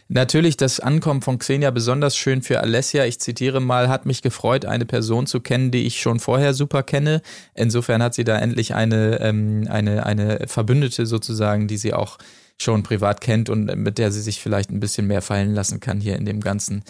Natürlich das Ankommen von Xenia besonders schön für Alessia. Ich zitiere mal, hat mich gefreut, eine Person zu kennen, die ich schon vorher super kenne. Insofern hat sie da endlich eine, ähm, eine, eine Verbündete sozusagen, die sie auch schon privat kennt und mit der sie sich vielleicht ein bisschen mehr fallen lassen kann hier in dem Ganzen.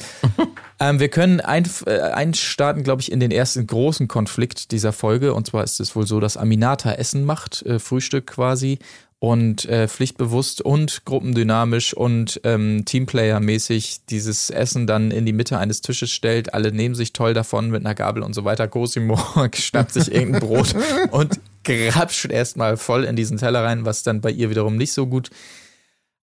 ähm, wir können ein, äh, einstarten, glaube ich, in den ersten großen Konflikt dieser Folge. Und zwar ist es wohl so, dass Aminata Essen macht, äh, Frühstück quasi. Und äh, pflichtbewusst und gruppendynamisch und ähm, Teamplayer-mäßig dieses Essen dann in die Mitte eines Tisches stellt. Alle nehmen sich toll davon mit einer Gabel und so weiter. Cosimo schnappt sich irgendein Brot und grapscht erstmal voll in diesen Teller rein, was dann bei ihr wiederum nicht so gut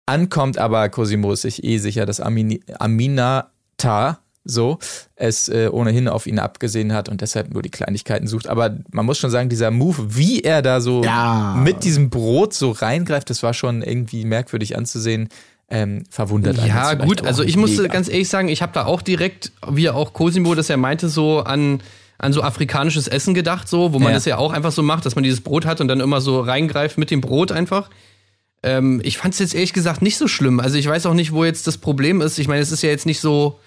ankommt. Aber Cosimo ist sich eh sicher, dass Amin- Aminata so es äh, ohnehin auf ihn abgesehen hat und deshalb nur die Kleinigkeiten sucht. Aber man muss schon sagen, dieser Move, wie er da so ja. mit diesem Brot so reingreift, das war schon irgendwie merkwürdig anzusehen. Ähm, verwundert. Ja gut, also ich musste mega. ganz ehrlich sagen, ich habe da auch direkt, wie auch Cosimo, dass er meinte, so an, an so afrikanisches Essen gedacht, so, wo man ja. das ja auch einfach so macht, dass man dieses Brot hat und dann immer so reingreift mit dem Brot einfach. Ähm, ich fand es jetzt ehrlich gesagt nicht so schlimm. Also ich weiß auch nicht, wo jetzt das Problem ist. Ich meine, es ist ja jetzt nicht so,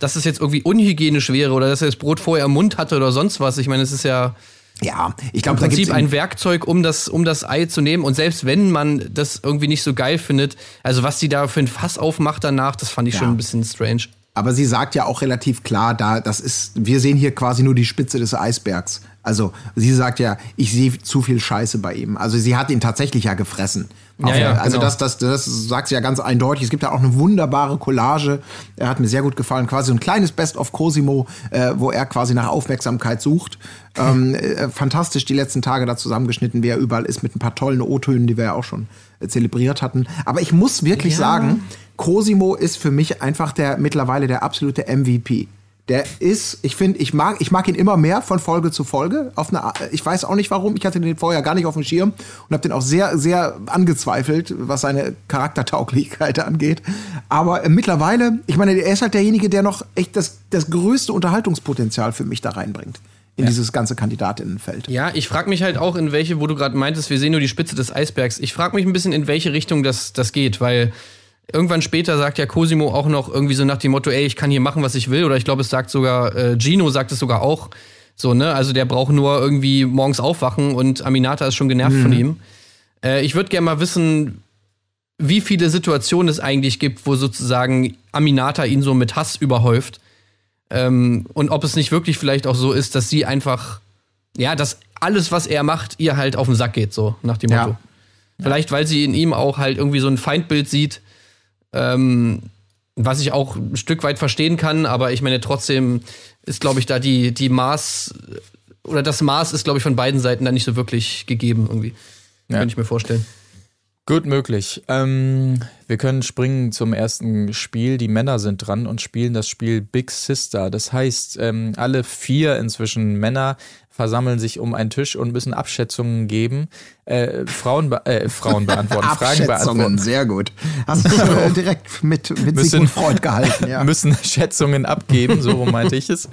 dass es jetzt irgendwie unhygienisch wäre oder dass er das Brot vorher im Mund hatte oder sonst was. Ich meine, es ist ja, ja ich glaub, im Prinzip ein Werkzeug, um das, um das Ei zu nehmen. Und selbst wenn man das irgendwie nicht so geil findet, also was sie da für ein Fass aufmacht danach, das fand ich ja. schon ein bisschen strange. Aber sie sagt ja auch relativ klar, da das ist, wir sehen hier quasi nur die Spitze des Eisbergs. Also sie sagt ja, ich sehe zu viel Scheiße bei ihm. Also sie hat ihn tatsächlich ja gefressen. Ja, ja, also genau. das, das, das sagt sie ja ganz eindeutig. Es gibt da auch eine wunderbare Collage. Er hat mir sehr gut gefallen. Quasi so ein kleines Best of Cosimo, äh, wo er quasi nach Aufmerksamkeit sucht. Ähm, äh, fantastisch die letzten Tage da zusammengeschnitten, wie er überall ist, mit ein paar tollen O-Tönen, die wir ja auch schon äh, zelebriert hatten. Aber ich muss wirklich ja. sagen, Cosimo ist für mich einfach der mittlerweile der absolute M V P. Der ist, ich finde, ich mag, ich mag ihn immer mehr von Folge zu Folge. Auf eine, ich weiß auch nicht warum. Ich hatte den vorher gar nicht auf dem Schirm und habe den auch sehr, sehr angezweifelt, was seine Charaktertauglichkeit angeht. Aber äh, mittlerweile, ich meine, er ist halt derjenige, der noch echt das, das größte Unterhaltungspotenzial für mich da reinbringt. In ja. dieses ganze Kandidatinnenfeld. Ja, ich frage mich halt auch, in welche, wo du gerade meintest, wir sehen nur die Spitze des Eisbergs. Ich frage mich ein bisschen, in welche Richtung das, das geht, weil irgendwann später sagt ja Cosimo auch noch irgendwie so nach dem Motto, ey, ich kann hier machen, was ich will. Oder ich glaube, es sagt sogar, äh, Gino sagt es sogar auch so, ne? Also der braucht nur irgendwie morgens aufwachen und Aminata ist schon genervt mhm. von ihm. Äh, ich würde gerne mal wissen, wie viele Situationen es eigentlich gibt, wo sozusagen Aminata ihn so mit Hass überhäuft. Ähm, und ob es nicht wirklich vielleicht auch so ist, dass sie einfach, ja, dass alles, was er macht, ihr halt auf den Sack geht, so nach dem Motto. Ja. Vielleicht, weil sie in ihm auch halt irgendwie so ein Feindbild sieht, ähm, was ich auch ein Stück weit verstehen kann, aber ich meine, trotzdem ist, glaube ich, da die, die Maß, oder das Maß ist, glaube ich, von beiden Seiten da nicht so wirklich gegeben irgendwie. Ja. Könnte ich mir vorstellen. Gut möglich. Ähm, wir können springen zum ersten Spiel. Die Männer sind dran und spielen das Spiel Big Sister. Das heißt, ähm, alle vier inzwischen Männer versammeln sich um einen Tisch und müssen Abschätzungen geben. Äh, Frauen, be- äh, Frauen beantworten, Fragen beantworten. Sehr gut. Hast du äh, direkt mit, mit Sigmund Freud gehalten. Ja. Müssen Schätzungen abgeben, so meinte ich es.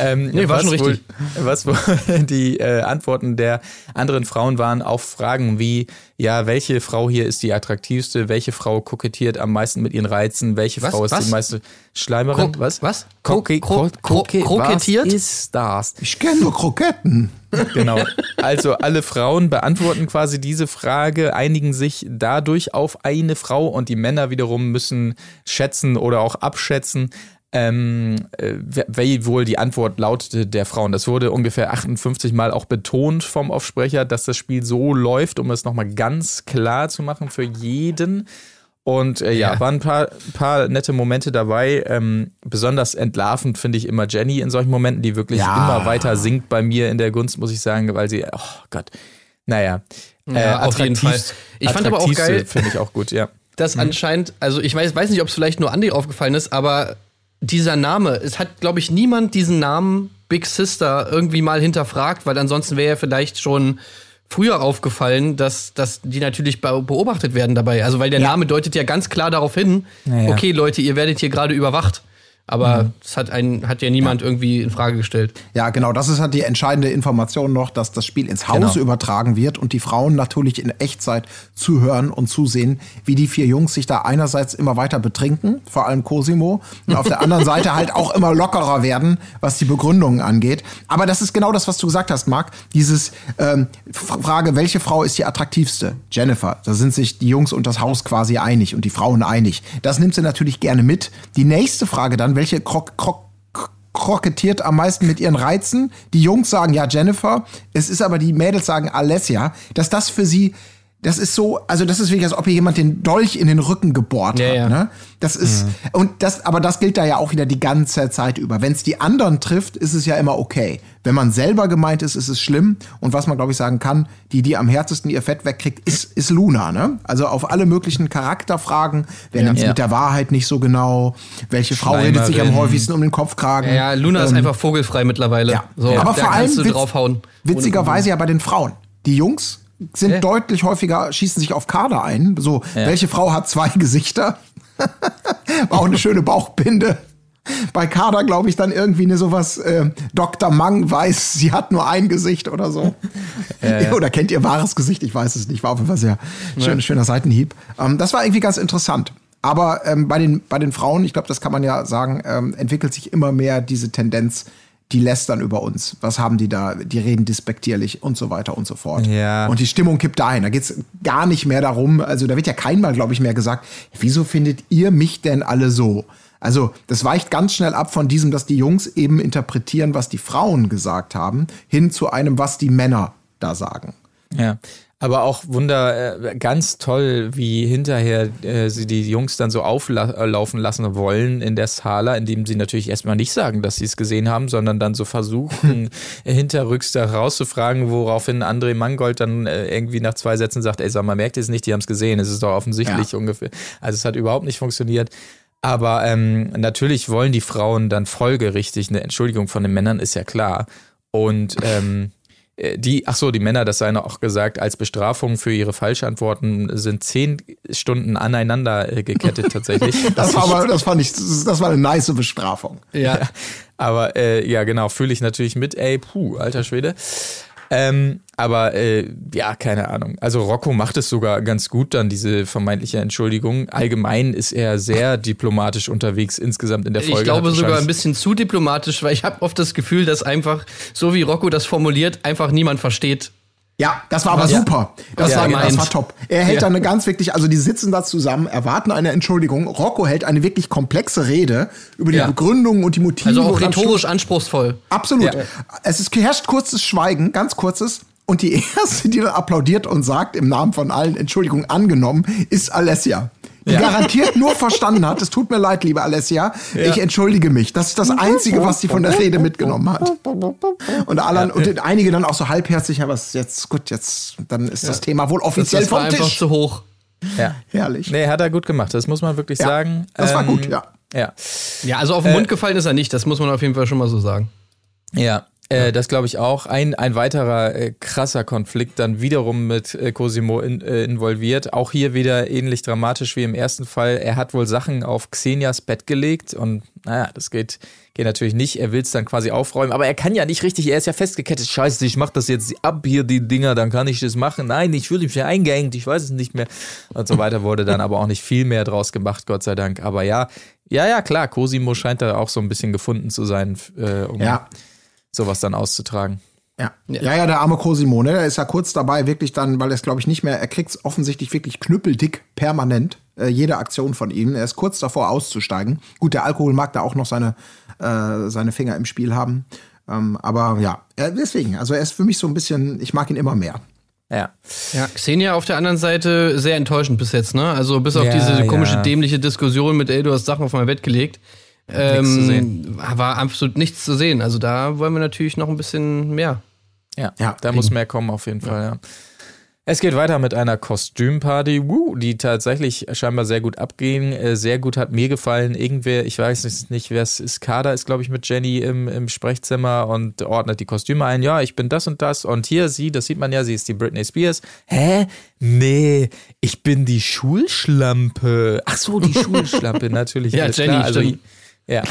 Ähm, nee, war schon richtig. Wohl, was wohl die äh, Antworten der anderen Frauen waren auf Fragen wie, ja, welche Frau hier ist die attraktivste, welche Frau kokettiert am meisten mit ihren Reizen, welche was? Frau ist was? Die meiste Schleimerin? Kro- was? Was? Kroke- Kro- Kro- Kro- Krokettiert? Was ist das? Ich kenne nur Kroketten. Genau. Also alle Frauen beantworten quasi diese Frage, einigen sich dadurch auf eine Frau und die Männer wiederum müssen schätzen oder auch abschätzen, ähm, wie wohl die Antwort lautete der Frauen. Das wurde ungefähr achtundfünfzig Mal auch betont vom Offsprecher, dass das Spiel so läuft, um es nochmal ganz klar zu machen für jeden. Und äh, ja, ja, waren ein paar, paar nette Momente dabei. Ähm, besonders entlarvend finde ich immer Jenny in solchen Momenten, die wirklich ja. immer weiter sinkt bei mir in der Gunst, muss ich sagen, weil sie, oh Gott, naja. Äh, ja, auf jeden Fall. Ich fand aber auch geil, finde ich auch gut, ja. Das mhm. anscheinend, also ich weiß, weiß nicht, ob es vielleicht nur André aufgefallen ist, aber dieser Name, es hat, glaube ich, niemand diesen Namen Big Sister irgendwie mal hinterfragt, weil ansonsten wäre ja vielleicht schon früher aufgefallen, dass, dass die natürlich beobachtet werden dabei. Also, weil der ja. Name deutet ja ganz klar darauf hin, naja. okay, Leute, ihr werdet hier gerade überwacht. Aber mhm. das hat, einen, hat ja niemand ja. irgendwie in Frage gestellt. Ja, genau, das ist halt die entscheidende Information noch, dass das Spiel ins Haus genau. übertragen wird und die Frauen natürlich in Echtzeit zuhören und zusehen, wie die vier Jungs sich da einerseits immer weiter betrinken, vor allem Cosimo, und auf der anderen Seite halt auch immer lockerer werden, was die Begründungen angeht. Aber das ist genau das, was du gesagt hast, Marc, dieses ähm, Frage, welche Frau ist die attraktivste? Jennifer, da sind sich die Jungs und das Haus quasi einig und die Frauen einig. Das nimmt sie natürlich gerne mit. Die nächste Frage dann, welche krok- krok- krokettiert am meisten mit ihren Reizen? Die Jungs sagen ja Jennifer, es ist aber die Mädels sagen Alessia, dass das für sie, das ist so, also das ist wirklich, als ob ihr jemand den Dolch in den Rücken gebohrt ja, hat. Ja. Ne? Das ist, mhm. und das, aber das gilt da ja auch wieder die ganze Zeit über. Wenn es die anderen trifft, ist es ja immer okay. Wenn man selber gemeint ist, ist es schlimm. Und was man, glaube ich, sagen kann, die, die am härtesten ihr Fett wegkriegt, ist, ist Luna. Ne? Also auf alle möglichen Charakterfragen, wer ja, nimmt es ja. mit der Wahrheit nicht so genau, welche Frau redet sich am häufigsten um den Kopfkragen. Ja, ja Luna ähm, ist einfach vogelfrei mittlerweile. Ja. So, ja. Aber vor allem witz- witzigerweise ja bei den Frauen. Die Jungs sind ja. deutlich häufiger, schießen sich auf Kader ein. So, ja. welche Frau hat zwei Gesichter? War auch eine schöne Bauchbinde. Bei Kader, glaube ich, dann irgendwie eine sowas, äh, Doktor Mang weiß, sie hat nur ein Gesicht oder so. Ja, ja. Oder kennt ihr wahres Gesicht? Ich weiß es nicht. War auf jeden Fall sehr schön, ja. schöner Seitenhieb. Ähm, das war irgendwie ganz interessant. Aber ähm, bei den, bei den Frauen, ich glaube, das kann man ja sagen, ähm, entwickelt sich immer mehr diese Tendenz, die lästern über uns. Was haben die da? Die reden despektierlich und so weiter und so fort. Ja. Und die Stimmung kippt dahin. Da geht's gar nicht mehr darum. Also da wird ja kein Mal, glaube ich, mehr gesagt, wieso findet ihr mich denn alle so? Also das weicht ganz schnell ab von diesem, dass die Jungs eben interpretieren, was die Frauen gesagt haben, hin zu einem, was die Männer da sagen. Ja. Aber auch Wunder, ganz toll, wie hinterher äh, sie die Jungs dann so auflaufen lassen wollen in der Sala, indem sie natürlich erstmal nicht sagen, dass sie es gesehen haben, sondern dann so versuchen, hinterrücks da rauszufragen, woraufhin André Mangold dann äh, irgendwie nach zwei Sätzen sagt, ey, sag mal, merkt ihr es nicht, die haben es gesehen, es ist doch offensichtlich ja. ungefähr. Also es hat überhaupt nicht funktioniert. Aber ähm, natürlich wollen die Frauen dann folgerichtig, eine Entschuldigung von den Männern ist ja klar. Und ähm, Die, ach so, die Männer, das sei auch gesagt, als Bestrafung für ihre Falschantworten sind zehn Stunden aneinander gekettet tatsächlich. Das war aber, das fand ich, das war eine nice Bestrafung. Ja, ja aber äh, ja genau, fühle ich natürlich mit, ey, puh, alter Schwede. Ähm, aber äh, ja, keine Ahnung. Also Rocco macht es sogar ganz gut dann, diese vermeintliche Entschuldigung. Allgemein ist er sehr diplomatisch unterwegs insgesamt in der Folge. Ich glaube sogar ein bisschen zu diplomatisch, weil ich habe oft das Gefühl, dass einfach, so wie Rocco das formuliert, einfach niemand versteht, Ja, das war aber was? super. Das, ja, war, das war top. Er hält ja. dann eine ganz wirklich, also die sitzen da zusammen, erwarten eine Entschuldigung. Rocco hält eine wirklich komplexe Rede über die ja. Begründungen und die Motive. Also auch rhetorisch anspruchsvoll. Absolut. Ja. Es ist, herrscht kurzes Schweigen, ganz kurzes. Und die erste, die dann applaudiert und sagt, im Namen von allen Entschuldigung angenommen, ist Alessia. Die ja. garantiert nur verstanden hat, es tut mir leid, liebe Alessia, ja. ich entschuldige mich. Das ist das Einzige, was sie von der Rede mitgenommen hat. Und, Alan, ja. und einige dann auch so halbherzig, aber jetzt, gut, jetzt, dann ist ja. das Thema wohl offiziell das, das vom Tisch. Das war einfach zu hoch. Ja. Herrlich. Nee, hat er gut gemacht, das muss man wirklich ja. sagen. Das war gut, ja. Ja, ja, also auf den Mund äh, gefallen ist er nicht, das muss man auf jeden Fall schon mal so sagen. Ja. Äh, das glaube ich auch. Ein, ein weiterer äh, krasser Konflikt dann wiederum mit äh, Cosimo in, äh, involviert. Auch hier wieder ähnlich dramatisch wie im ersten Fall. Er hat wohl Sachen auf Xenias Bett gelegt und naja, das geht, geht natürlich nicht. Er will es dann quasi aufräumen, aber er kann ja nicht richtig. Er ist ja festgekettet. Scheiße, ich mach das jetzt ab hier, die Dinger, dann kann ich das machen. Nein, ich fühle mich ja eingehängt, ich weiß es nicht mehr. Und so weiter wurde dann aber auch nicht viel mehr draus gemacht, Gott sei Dank. Aber ja, ja, ja, klar, Cosimo scheint da auch so ein bisschen gefunden zu sein, äh, um ja. sowas dann auszutragen. Ja, ja, ja, der arme Cosimo, ne, der ist ja kurz dabei, wirklich dann, weil er es, glaube ich, nicht mehr, er kriegt es offensichtlich wirklich knüppeldick, permanent, äh, jede Aktion von ihm. Er ist kurz davor auszusteigen. Gut, der Alkohol mag da auch noch seine, äh, seine Finger im Spiel haben. Ähm, aber ja, deswegen, also er ist für mich so ein bisschen, ich mag ihn immer mehr. Ja. ja. Xenia auf der anderen Seite sehr enttäuschend bis jetzt, ne? Also bis auf ja, diese komische, ja. dämliche Diskussion mit, ey, du hast Sachen auf mein Bett gelegt. Ähm, war absolut nichts zu sehen. Also da wollen wir natürlich noch ein bisschen mehr. Ja, ja, da muss mehr kommen auf jeden Fall. Ja. Ja. Es geht weiter mit einer Kostümparty, die tatsächlich scheinbar sehr gut abging. Sehr gut, hat mir gefallen. Irgendwer, ich weiß nicht, wer es ist, Kader ist, glaube ich, mit Jenny im, im Sprechzimmer und ordnet die Kostüme ein. Ja, ich bin das und das. Und hier, sie, das sieht man ja, sie ist die Britney Spears. Hä? Nee, ich bin die Schulschlampe. Ach so, die Schulschlampe, natürlich. Ja, Jenny, klar. Also, stimmt. Ja,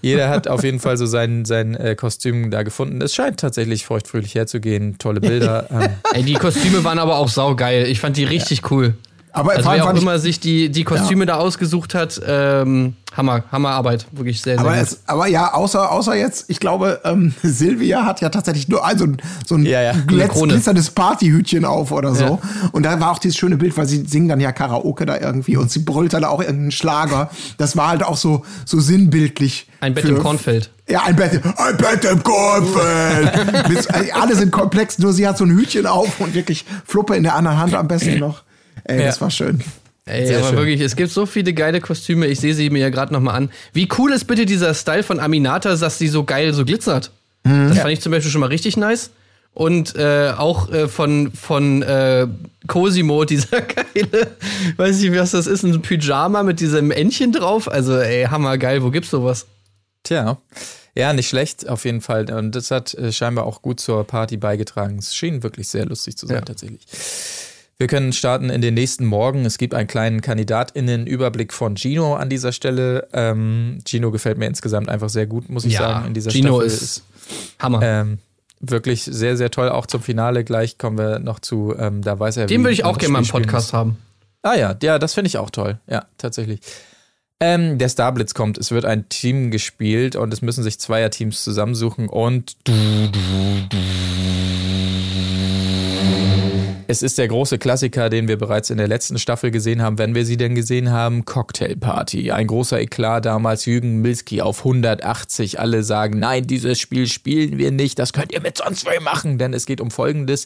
jeder hat auf jeden Fall so sein, sein äh, Kostüm da gefunden. Es scheint tatsächlich feuchtfröhlich herzugehen. Tolle Bilder. Ähm. Ey, die Kostüme waren aber auch saugeil. Ich fand die richtig ja. cool. Aber also wer auch immer sich die, die Kostüme ja. da ausgesucht hat, ähm, Hammer, Hammerarbeit. Wirklich sehr, sehr aber gut. Es, aber ja, außer, außer jetzt, ich glaube, ähm, Silvia hat ja tatsächlich nur also, so ein ja, ja. glitzerndes Partyhütchen auf oder so. Ja. Und da war auch dieses schöne Bild, weil sie singen dann ja Karaoke da irgendwie und sie brüllt dann auch irgendeinen Schlager. Das war halt auch so, so sinnbildlich. Ein Bett im Kornfeld. Ja, ein Bett, ein Bett im Kornfeld. Alle sind komplex, nur sie hat so ein Hütchen auf und wirklich Fluppe in der anderen Hand am besten noch. Ey, ja. das war schön. Ey, Sehr aber schön. wirklich, es gibt so viele geile Kostüme. Ich sehe sie mir ja gerade nochmal an. Wie cool ist bitte dieser Style von Aminata, dass sie so geil so glitzert? Mhm. Das ja. fand ich zum Beispiel schon mal richtig nice. Und äh, auch äh, von, von äh, Cosimo, dieser geile, weiß ich nicht, was das ist, ein Pyjama mit diesem Entchen drauf. Also, ey, hammergeil, wo gibt's sowas? Tja, ja, nicht schlecht auf jeden Fall. Und das hat äh, scheinbar auch gut zur Party beigetragen. Es schien wirklich sehr lustig zu sein, ja. tatsächlich. Wir können starten in den nächsten Morgen. Es gibt einen kleinen KandidatInnen-Überblick von Gino an dieser Stelle. Ähm, Gino gefällt mir insgesamt einfach sehr gut, muss ich ja, sagen. In dieser Gino Staffel ist, ist Hammer. Ähm, wirklich sehr, sehr toll. Auch zum Finale gleich kommen wir noch zu. Ähm, da weiß er, Den würde ich auch gerne mal im Podcast haben. Ah ja, ja, das finde ich auch toll. Ja, tatsächlich. Ähm, der Starblitz kommt, es wird ein Team gespielt und es müssen sich Zweierteams zusammensuchen und es ist der große Klassiker, den wir bereits in der letzten Staffel gesehen haben, wenn wir sie denn gesehen haben, Cocktailparty. Ein großer Eklat damals, Jürgen Milski auf hundertachtzig. Alle sagen, nein, dieses Spiel spielen wir nicht, das könnt ihr mit sonst wem machen. Denn es geht um Folgendes.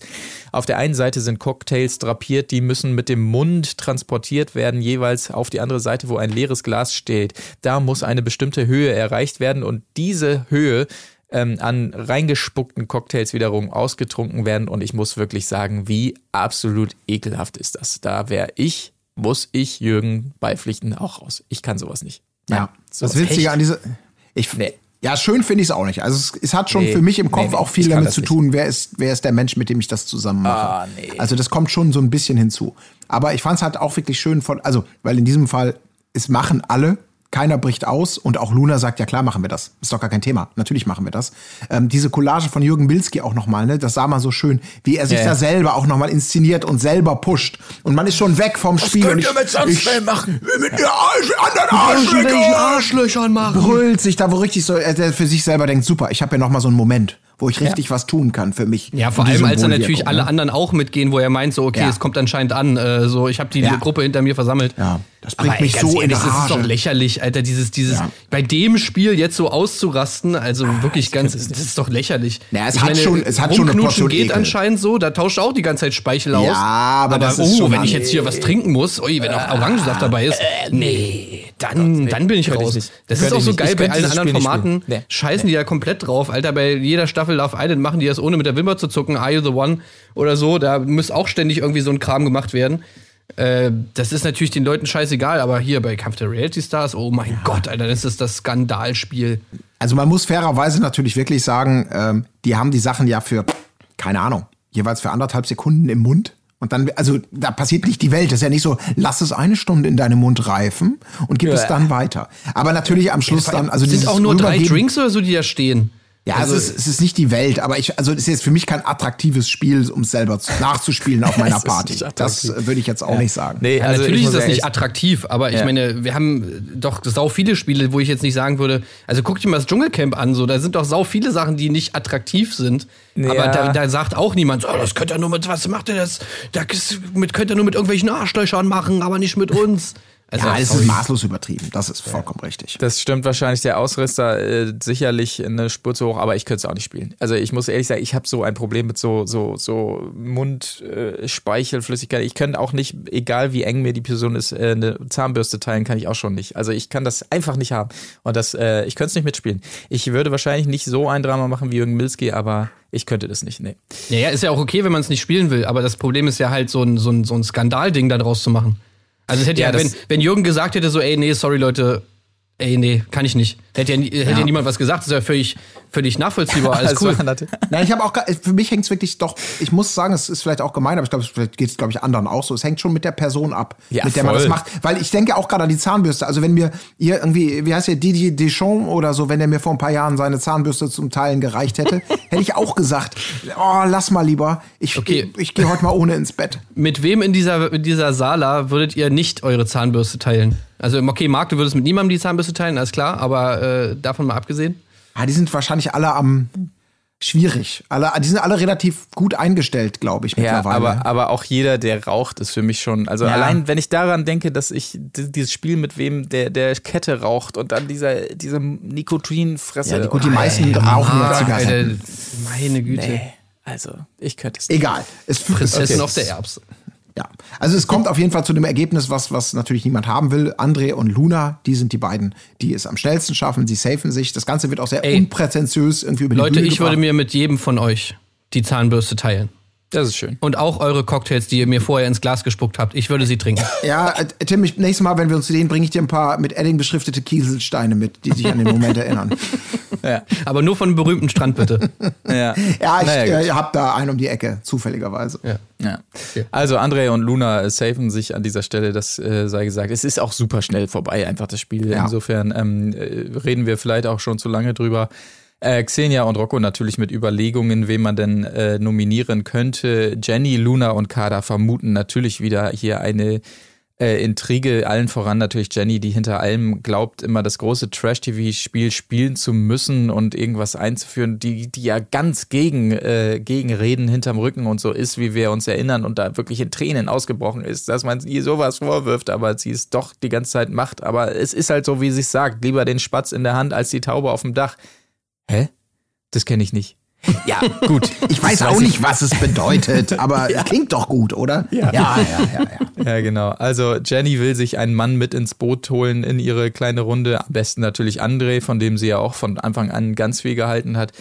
Auf der einen Seite sind Cocktails drapiert, die müssen mit dem Mund transportiert werden, jeweils auf die andere Seite, wo ein leeres Glas steht. Da muss eine bestimmte Höhe erreicht werden und diese Höhe Ähm, an reingespuckten Cocktails wiederum ausgetrunken werden und ich muss wirklich sagen, wie absolut ekelhaft ist das. Da wäre ich, muss ich Jürgen beipflichten auch raus. Ich kann sowas nicht. Nein, ja, sowas das Witzige echt? an diese... Ich, nee. Ja, schön finde ich es auch nicht. Also es, es hat schon nee, für mich im Kopf nee, auch viel damit zu tun, nicht. wer ist wer ist der Mensch, mit dem ich das zusammen mache. Ah, nee. Also das kommt schon so ein bisschen hinzu. Aber ich fand es halt auch wirklich schön von... Also, weil in diesem Fall, es machen alle... Keiner bricht aus und auch Luna sagt, ja klar machen wir das. Ist doch gar kein Thema. Natürlich machen wir das. Ähm, diese Collage von Jürgen Milski auch nochmal, ne, das sah man so schön, wie er sich ja, da ja. selber auch nochmal inszeniert und selber pusht. Und man ist schon weg vom Spiel. Was könnt ihr mit sonst schnell machen? Mit den anderen Arschlöchern machen. Brüllt sich da, wo richtig so, er für sich selber denkt, super, ich habe ja nochmal so einen Moment, wo ich richtig ja. was tun kann für mich. Ja, vor allem, als dann natürlich alle anderen auch mitgehen, wo er meint, so, okay, ja. es kommt anscheinend an, äh, so, ich habe die ja. Gruppe hinter mir versammelt. Ja, das bringt aber, mich ey, so in ehrlich, das ist doch lächerlich, Alter, dieses, dieses, ja. bei dem Spiel jetzt so auszurasten, also ah, wirklich das ganz, ist das ist doch lächerlich. Ja, es ich hat meine, schon, es hat schon eine Portion geht Ekel. Anscheinend so, da tauscht auch die ganze Zeit Speichel ja, aus. Aber, aber das oh, ist schon wenn ich jetzt hier was trinken muss, ui, wenn auch Orangensaft dabei ist, nee, dann, dann bin ich raus. Das ist auch so geil bei allen anderen Formaten, scheißen die da komplett drauf, Alter, bei jeder Staffel Love Island machen die das ohne mit der Wimper zu zucken, Are You The One oder so, da muss auch ständig irgendwie so ein Kram gemacht werden. Äh, das ist natürlich den Leuten scheißegal, aber hier bei Kampf der Reality-Stars, oh mein ja. Gott, Alter, das ist das Skandalspiel. Also man muss fairerweise natürlich wirklich sagen, ähm, die haben die Sachen ja für, keine Ahnung, jeweils für anderthalb Sekunden im Mund. Und dann, also da passiert nicht die Welt. Das ist ja nicht so, lass es eine Stunde in deinem Mund reifen und gib ja. es dann weiter. Aber natürlich am Schluss ja, dann, also sind auch nur drei Drinks oder so, die da stehen. Ja, also, es, ist, es ist nicht die Welt, aber ich, also es ist jetzt für mich kein attraktives Spiel, um es selber nachzuspielen auf meiner Party. Das würde ich jetzt auch ja. nicht sagen. Nee, also ja, natürlich ist das nicht attraktiv, aber ja. ich meine, wir haben doch sau viele Spiele, wo ich jetzt nicht sagen würde, also guck dir mal das Dschungelcamp an, so, da sind doch sau viele Sachen, die nicht attraktiv sind, ja. aber da, da sagt auch niemand, oh, das könnt ihr nur mit, was macht ihr das? Das könnt ihr nur mit irgendwelchen Arschlöchern machen, aber nicht mit uns. Also ja, das ist maßlos übertrieben. Das ist vollkommen ja. richtig. Das stimmt wahrscheinlich. Der Ausrister äh, sicherlich eine Spur zu hoch, aber ich könnte es auch nicht spielen. Also ich muss ehrlich sagen, ich habe so ein Problem mit so so so Mund, äh, Speichelflüssigkeit. Ich könnte auch nicht, egal wie eng mir die Person ist, äh, eine Zahnbürste teilen, kann ich auch schon nicht. Also ich kann das einfach nicht haben. Und das, äh, ich könnte es nicht mitspielen. Ich würde wahrscheinlich nicht so ein Drama machen wie Jürgen Milski, aber ich könnte das nicht. Nee. Ja, ja, ist ja auch okay, wenn man es nicht spielen will. Aber das Problem ist ja halt so ein so ein so ein Skandalding da draus zu machen. Also hätte ja, ja wenn, wenn Jürgen gesagt hätte, so, ey, nee, sorry, Leute, ey, nee, kann ich nicht. Hätte ja, hätte ja. ja niemand was gesagt, das ist ja völlig, völlig nachvollziehbar, alles also, cool. Nein, ich habe auch, für mich hängt's wirklich doch, ich muss sagen, es ist vielleicht auch gemein, aber ich glaube, es geht es, glaube ich, anderen auch so. Es hängt schon mit der Person ab, ja, mit der voll. man das macht. Weil ich denke auch gerade an die Zahnbürste. Also wenn mir hier irgendwie, wie heißt der, Didier Deschamps oder so, wenn der mir vor ein paar Jahren seine Zahnbürste zum Teilen gereicht hätte, hätte ich auch gesagt, oh, lass mal lieber, ich, okay. ich, ich gehe heute mal ohne ins Bett. Mit wem in dieser, in dieser Sala würdet ihr nicht eure Zahnbürste teilen? Also, okay, Marc, du würdest mit niemandem die Zahnbürste teilen, alles klar, aber äh, davon mal abgesehen? Ja, die sind wahrscheinlich alle am schwierig. Alle, die sind alle relativ gut eingestellt, glaube ich, mittlerweile. Ja, aber, aber auch jeder, der raucht, ist für mich schon, also ja. allein, wenn ich daran denke, dass ich dieses Spiel mit wem der, der Kette raucht und dann dieser, dieser Nikotinfresse. Ja, die, gut, die oh, meisten ey, rauchen ja Zigaretten. Meine Güte. Nee, also, ich könnte es nicht. Egal. Es Prinzessin okay. auf der Erbse. Ja, also es kommt auf jeden Fall zu dem Ergebnis, was, was natürlich niemand haben will. André und Luna, die sind die beiden, die es am schnellsten schaffen. Sie safen sich. Das Ganze wird auch sehr Ey, unprätentiös irgendwie über die Leute, Bühne ich gebracht. Würde mir mit jedem von euch die Zahnbürste teilen. Das ist schön. Und auch eure Cocktails, die ihr mir vorher ins Glas gespuckt habt. Ich würde sie trinken. Ja, Tim, ich, nächstes Mal, wenn wir uns sehen, bringe ich dir ein paar mit Edding beschriftete Kieselsteine mit, die sich an den Moment erinnern. Ja. Aber nur von einem berühmten Strand, bitte. Ja, ja ich naja, äh, hab da einen um die Ecke, zufälligerweise. Ja. Ja. Okay. Also André und Luna äh, safen sich an dieser Stelle, das äh, sei gesagt. Es ist auch super schnell vorbei, einfach das Spiel. Ja. Insofern ähm, äh, reden wir vielleicht auch schon zu lange drüber. Äh, Xenia und Rocco natürlich mit Überlegungen, wen man denn äh, nominieren könnte. Jenny, Luna und Kader vermuten natürlich wieder hier eine äh, Intrige. Allen voran natürlich Jenny, die hinter allem glaubt, immer das große Trash-T V-Spiel spielen zu müssen und irgendwas einzuführen, die, die ja ganz gegen, äh, gegen Reden hinterm Rücken und so ist, wie wir uns erinnern und da wirklich in Tränen ausgebrochen ist, dass man ihr sowas vorwirft, aber sie es doch die ganze Zeit macht. Aber es ist halt so, wie sie es sagt, lieber den Spatz in der Hand als die Taube auf dem Dach. Hä? Das kenne ich nicht. Ja, gut. Ich weiß auch nicht, was es bedeutet, aber ja. klingt doch gut, oder? Ja. Ja, ja, ja, ja. Ja, genau. Also Jenny will sich einen Mann mit ins Boot holen in ihre kleine Runde. Am besten natürlich André, von dem sie ja auch von Anfang an ganz viel gehalten hat.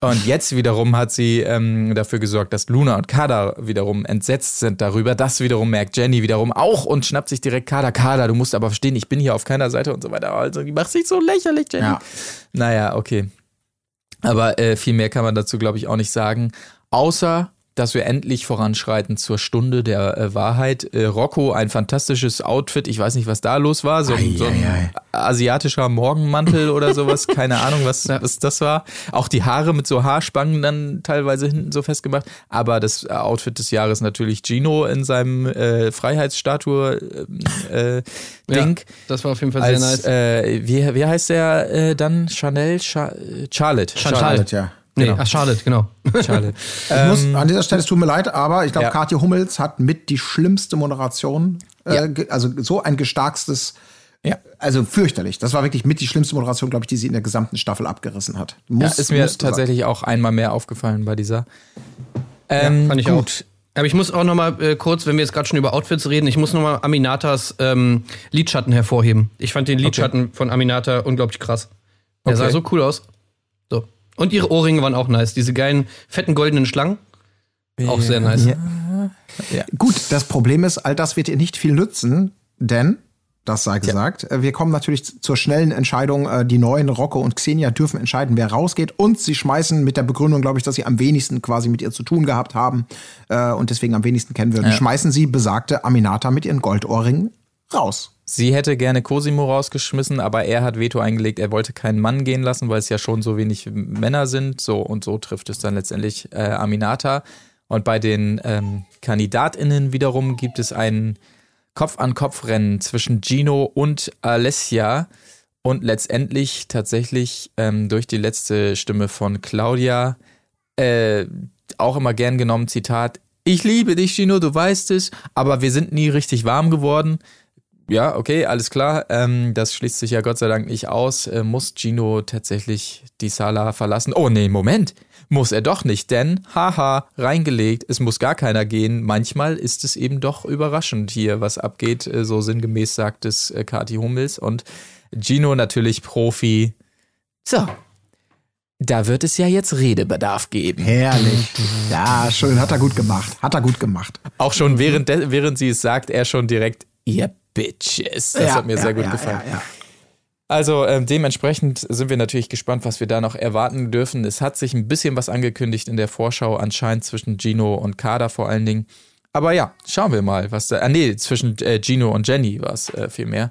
Und jetzt wiederum hat sie ähm, dafür gesorgt, dass Luna und Kader wiederum entsetzt sind darüber. Das wiederum merkt Jenny wiederum auch und schnappt sich direkt Kader. Kader, du musst aber verstehen, ich bin hier auf keiner Seite und so weiter. Also die macht sich so lächerlich, Jenny. Ja. Naja, okay. Aber äh, viel mehr kann man dazu, glaube ich, auch nicht sagen. Außer, dass wir endlich voranschreiten zur Stunde der äh, Wahrheit. Äh, Rocco, ein fantastisches Outfit. Ich weiß nicht, was da los war. So, ei, so ein ei, ei. asiatischer Morgenmantel oder sowas. Keine Ahnung, was, ja. was das war. Auch die Haare mit so Haarspangen dann teilweise hinten so festgemacht. Aber das äh, Outfit des Jahres natürlich Gino in seinem äh, Freiheitsstatue-Ding. Äh, äh, ja, das war auf jeden Fall sehr Als, nice. Äh, wie, wie heißt der äh, dann? Chanel? Cha- Charlotte. Charlotte, Charlotte, ja. Nee, genau. Ach, Charlotte, genau. Charlotte. Ich ähm, muss, an dieser Stelle, es tut mir leid, aber ich glaube, ja. Cathy Hummels hat mit die schlimmste Moderation, äh, ja. ge- also so ein gestarkstes, ja. also fürchterlich. Das war wirklich mit die schlimmste Moderation, glaube ich, die sie in der gesamten Staffel abgerissen hat. Muss, ja, ist mir tatsächlich sein. Auch einmal mehr aufgefallen bei dieser. Ähm, ja, fand ich gut. Auch. Aber ich muss auch noch mal äh, kurz, wenn wir jetzt gerade schon über Outfits reden, ich muss noch mal Aminatas ähm, Lidschatten hervorheben. Ich fand den Lidschatten okay. von Aminata unglaublich krass. Der okay. sah so cool aus. So. Und ihre Ohrringe waren auch nice. Diese geilen, fetten, goldenen Schlangen. Ja. Auch sehr nice. Ja. Ja. Gut, das Problem ist, all das wird ihr nicht viel nützen, denn, das sei gesagt, ja. wir kommen natürlich zur schnellen Entscheidung. Die neuen Rocco und Xenia dürfen entscheiden, wer rausgeht. Und sie schmeißen mit der Begründung, glaube ich, dass sie am wenigsten quasi mit ihr zu tun gehabt haben äh, und deswegen am wenigsten kennen würden. Ja. Schmeißen sie besagte Aminata mit ihren Goldohrringen raus. Sie hätte gerne Cosimo rausgeschmissen, aber er hat Veto eingelegt. Er wollte keinen Mann gehen lassen, weil es ja schon so wenig Männer sind. So und so trifft es dann letztendlich äh, Aminata. Und bei den ähm, KandidatInnen wiederum gibt es einen Kopf-an-Kopf-Rennen zwischen Gino und Alessia und letztendlich tatsächlich ähm, durch die letzte Stimme von Claudia, äh, auch immer gern genommen, Zitat, ich liebe dich, Gino, du weißt es, aber wir sind nie richtig warm geworden. Ja, okay, alles klar, ähm, das schließt sich ja Gott sei Dank nicht aus, äh, muss Gino tatsächlich die Sala verlassen. Oh nee, Moment, muss er doch nicht, denn, haha, reingelegt, es muss gar keiner gehen. Manchmal ist es eben doch überraschend hier, was abgeht, so sinngemäß sagt es Cathy Hummels. Und Gino natürlich Profi. So, da wird es ja jetzt Redebedarf geben. Herrlich. Ja, schön, hat er gut gemacht, hat er gut gemacht. Auch schon während, de- während sie es sagt, er schon direkt, ihr Bitches. Das ja, hat mir ja, sehr gut ja, gefallen. Ja, ja. Also ähm, dementsprechend sind wir natürlich gespannt, was wir da noch erwarten dürfen. Es hat sich ein bisschen was angekündigt in der Vorschau, anscheinend zwischen Gino und Kader vor allen Dingen. Aber ja, schauen wir mal, was da... Ah nee, zwischen äh, Gino und Jenny war es äh, vielmehr.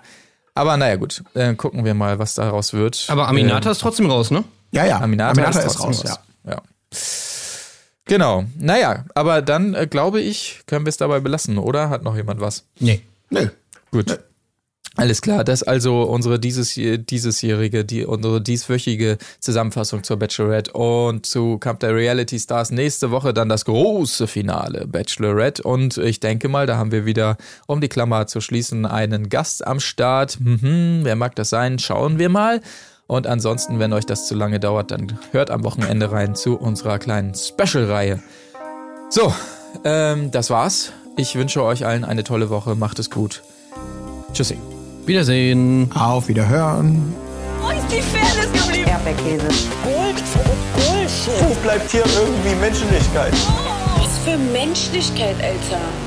Aber naja gut, äh, gucken wir mal, was daraus wird. Aber Aminata ähm, ist trotzdem raus, ne? Ja, ja, Aminata, Aminata ist, ist raus. raus. Ja. Ja. Genau, naja, aber dann äh, glaube ich, können wir es dabei belassen, oder? Hat noch jemand was? Nee. Nee. Gut. Nee. Alles klar, das ist also unsere dieses, diesesjährige, die, unsere dieswöchige Zusammenfassung zur Bachelorette und zu Kampf der Reality-Stars. Nächste Woche dann das große Finale Bachelorette. Und ich denke mal, da haben wir wieder, um die Klammer zu schließen, einen Gast am Start. Mhm, wer mag das sein? Schauen wir mal. Und ansonsten, wenn euch das zu lange dauert, dann hört am Wochenende rein zu unserer kleinen Special-Reihe. So, ähm, das war's. Ich wünsche euch allen eine tolle Woche. Macht es gut. Tschüssi. Wiedersehen. Auf Wiederhören. Wo ist die Fairness geblieben? Erdbeerkäse. Gold, Gold. Wo bleibt hier irgendwie Menschlichkeit? Oh, was für Menschlichkeit, Alter.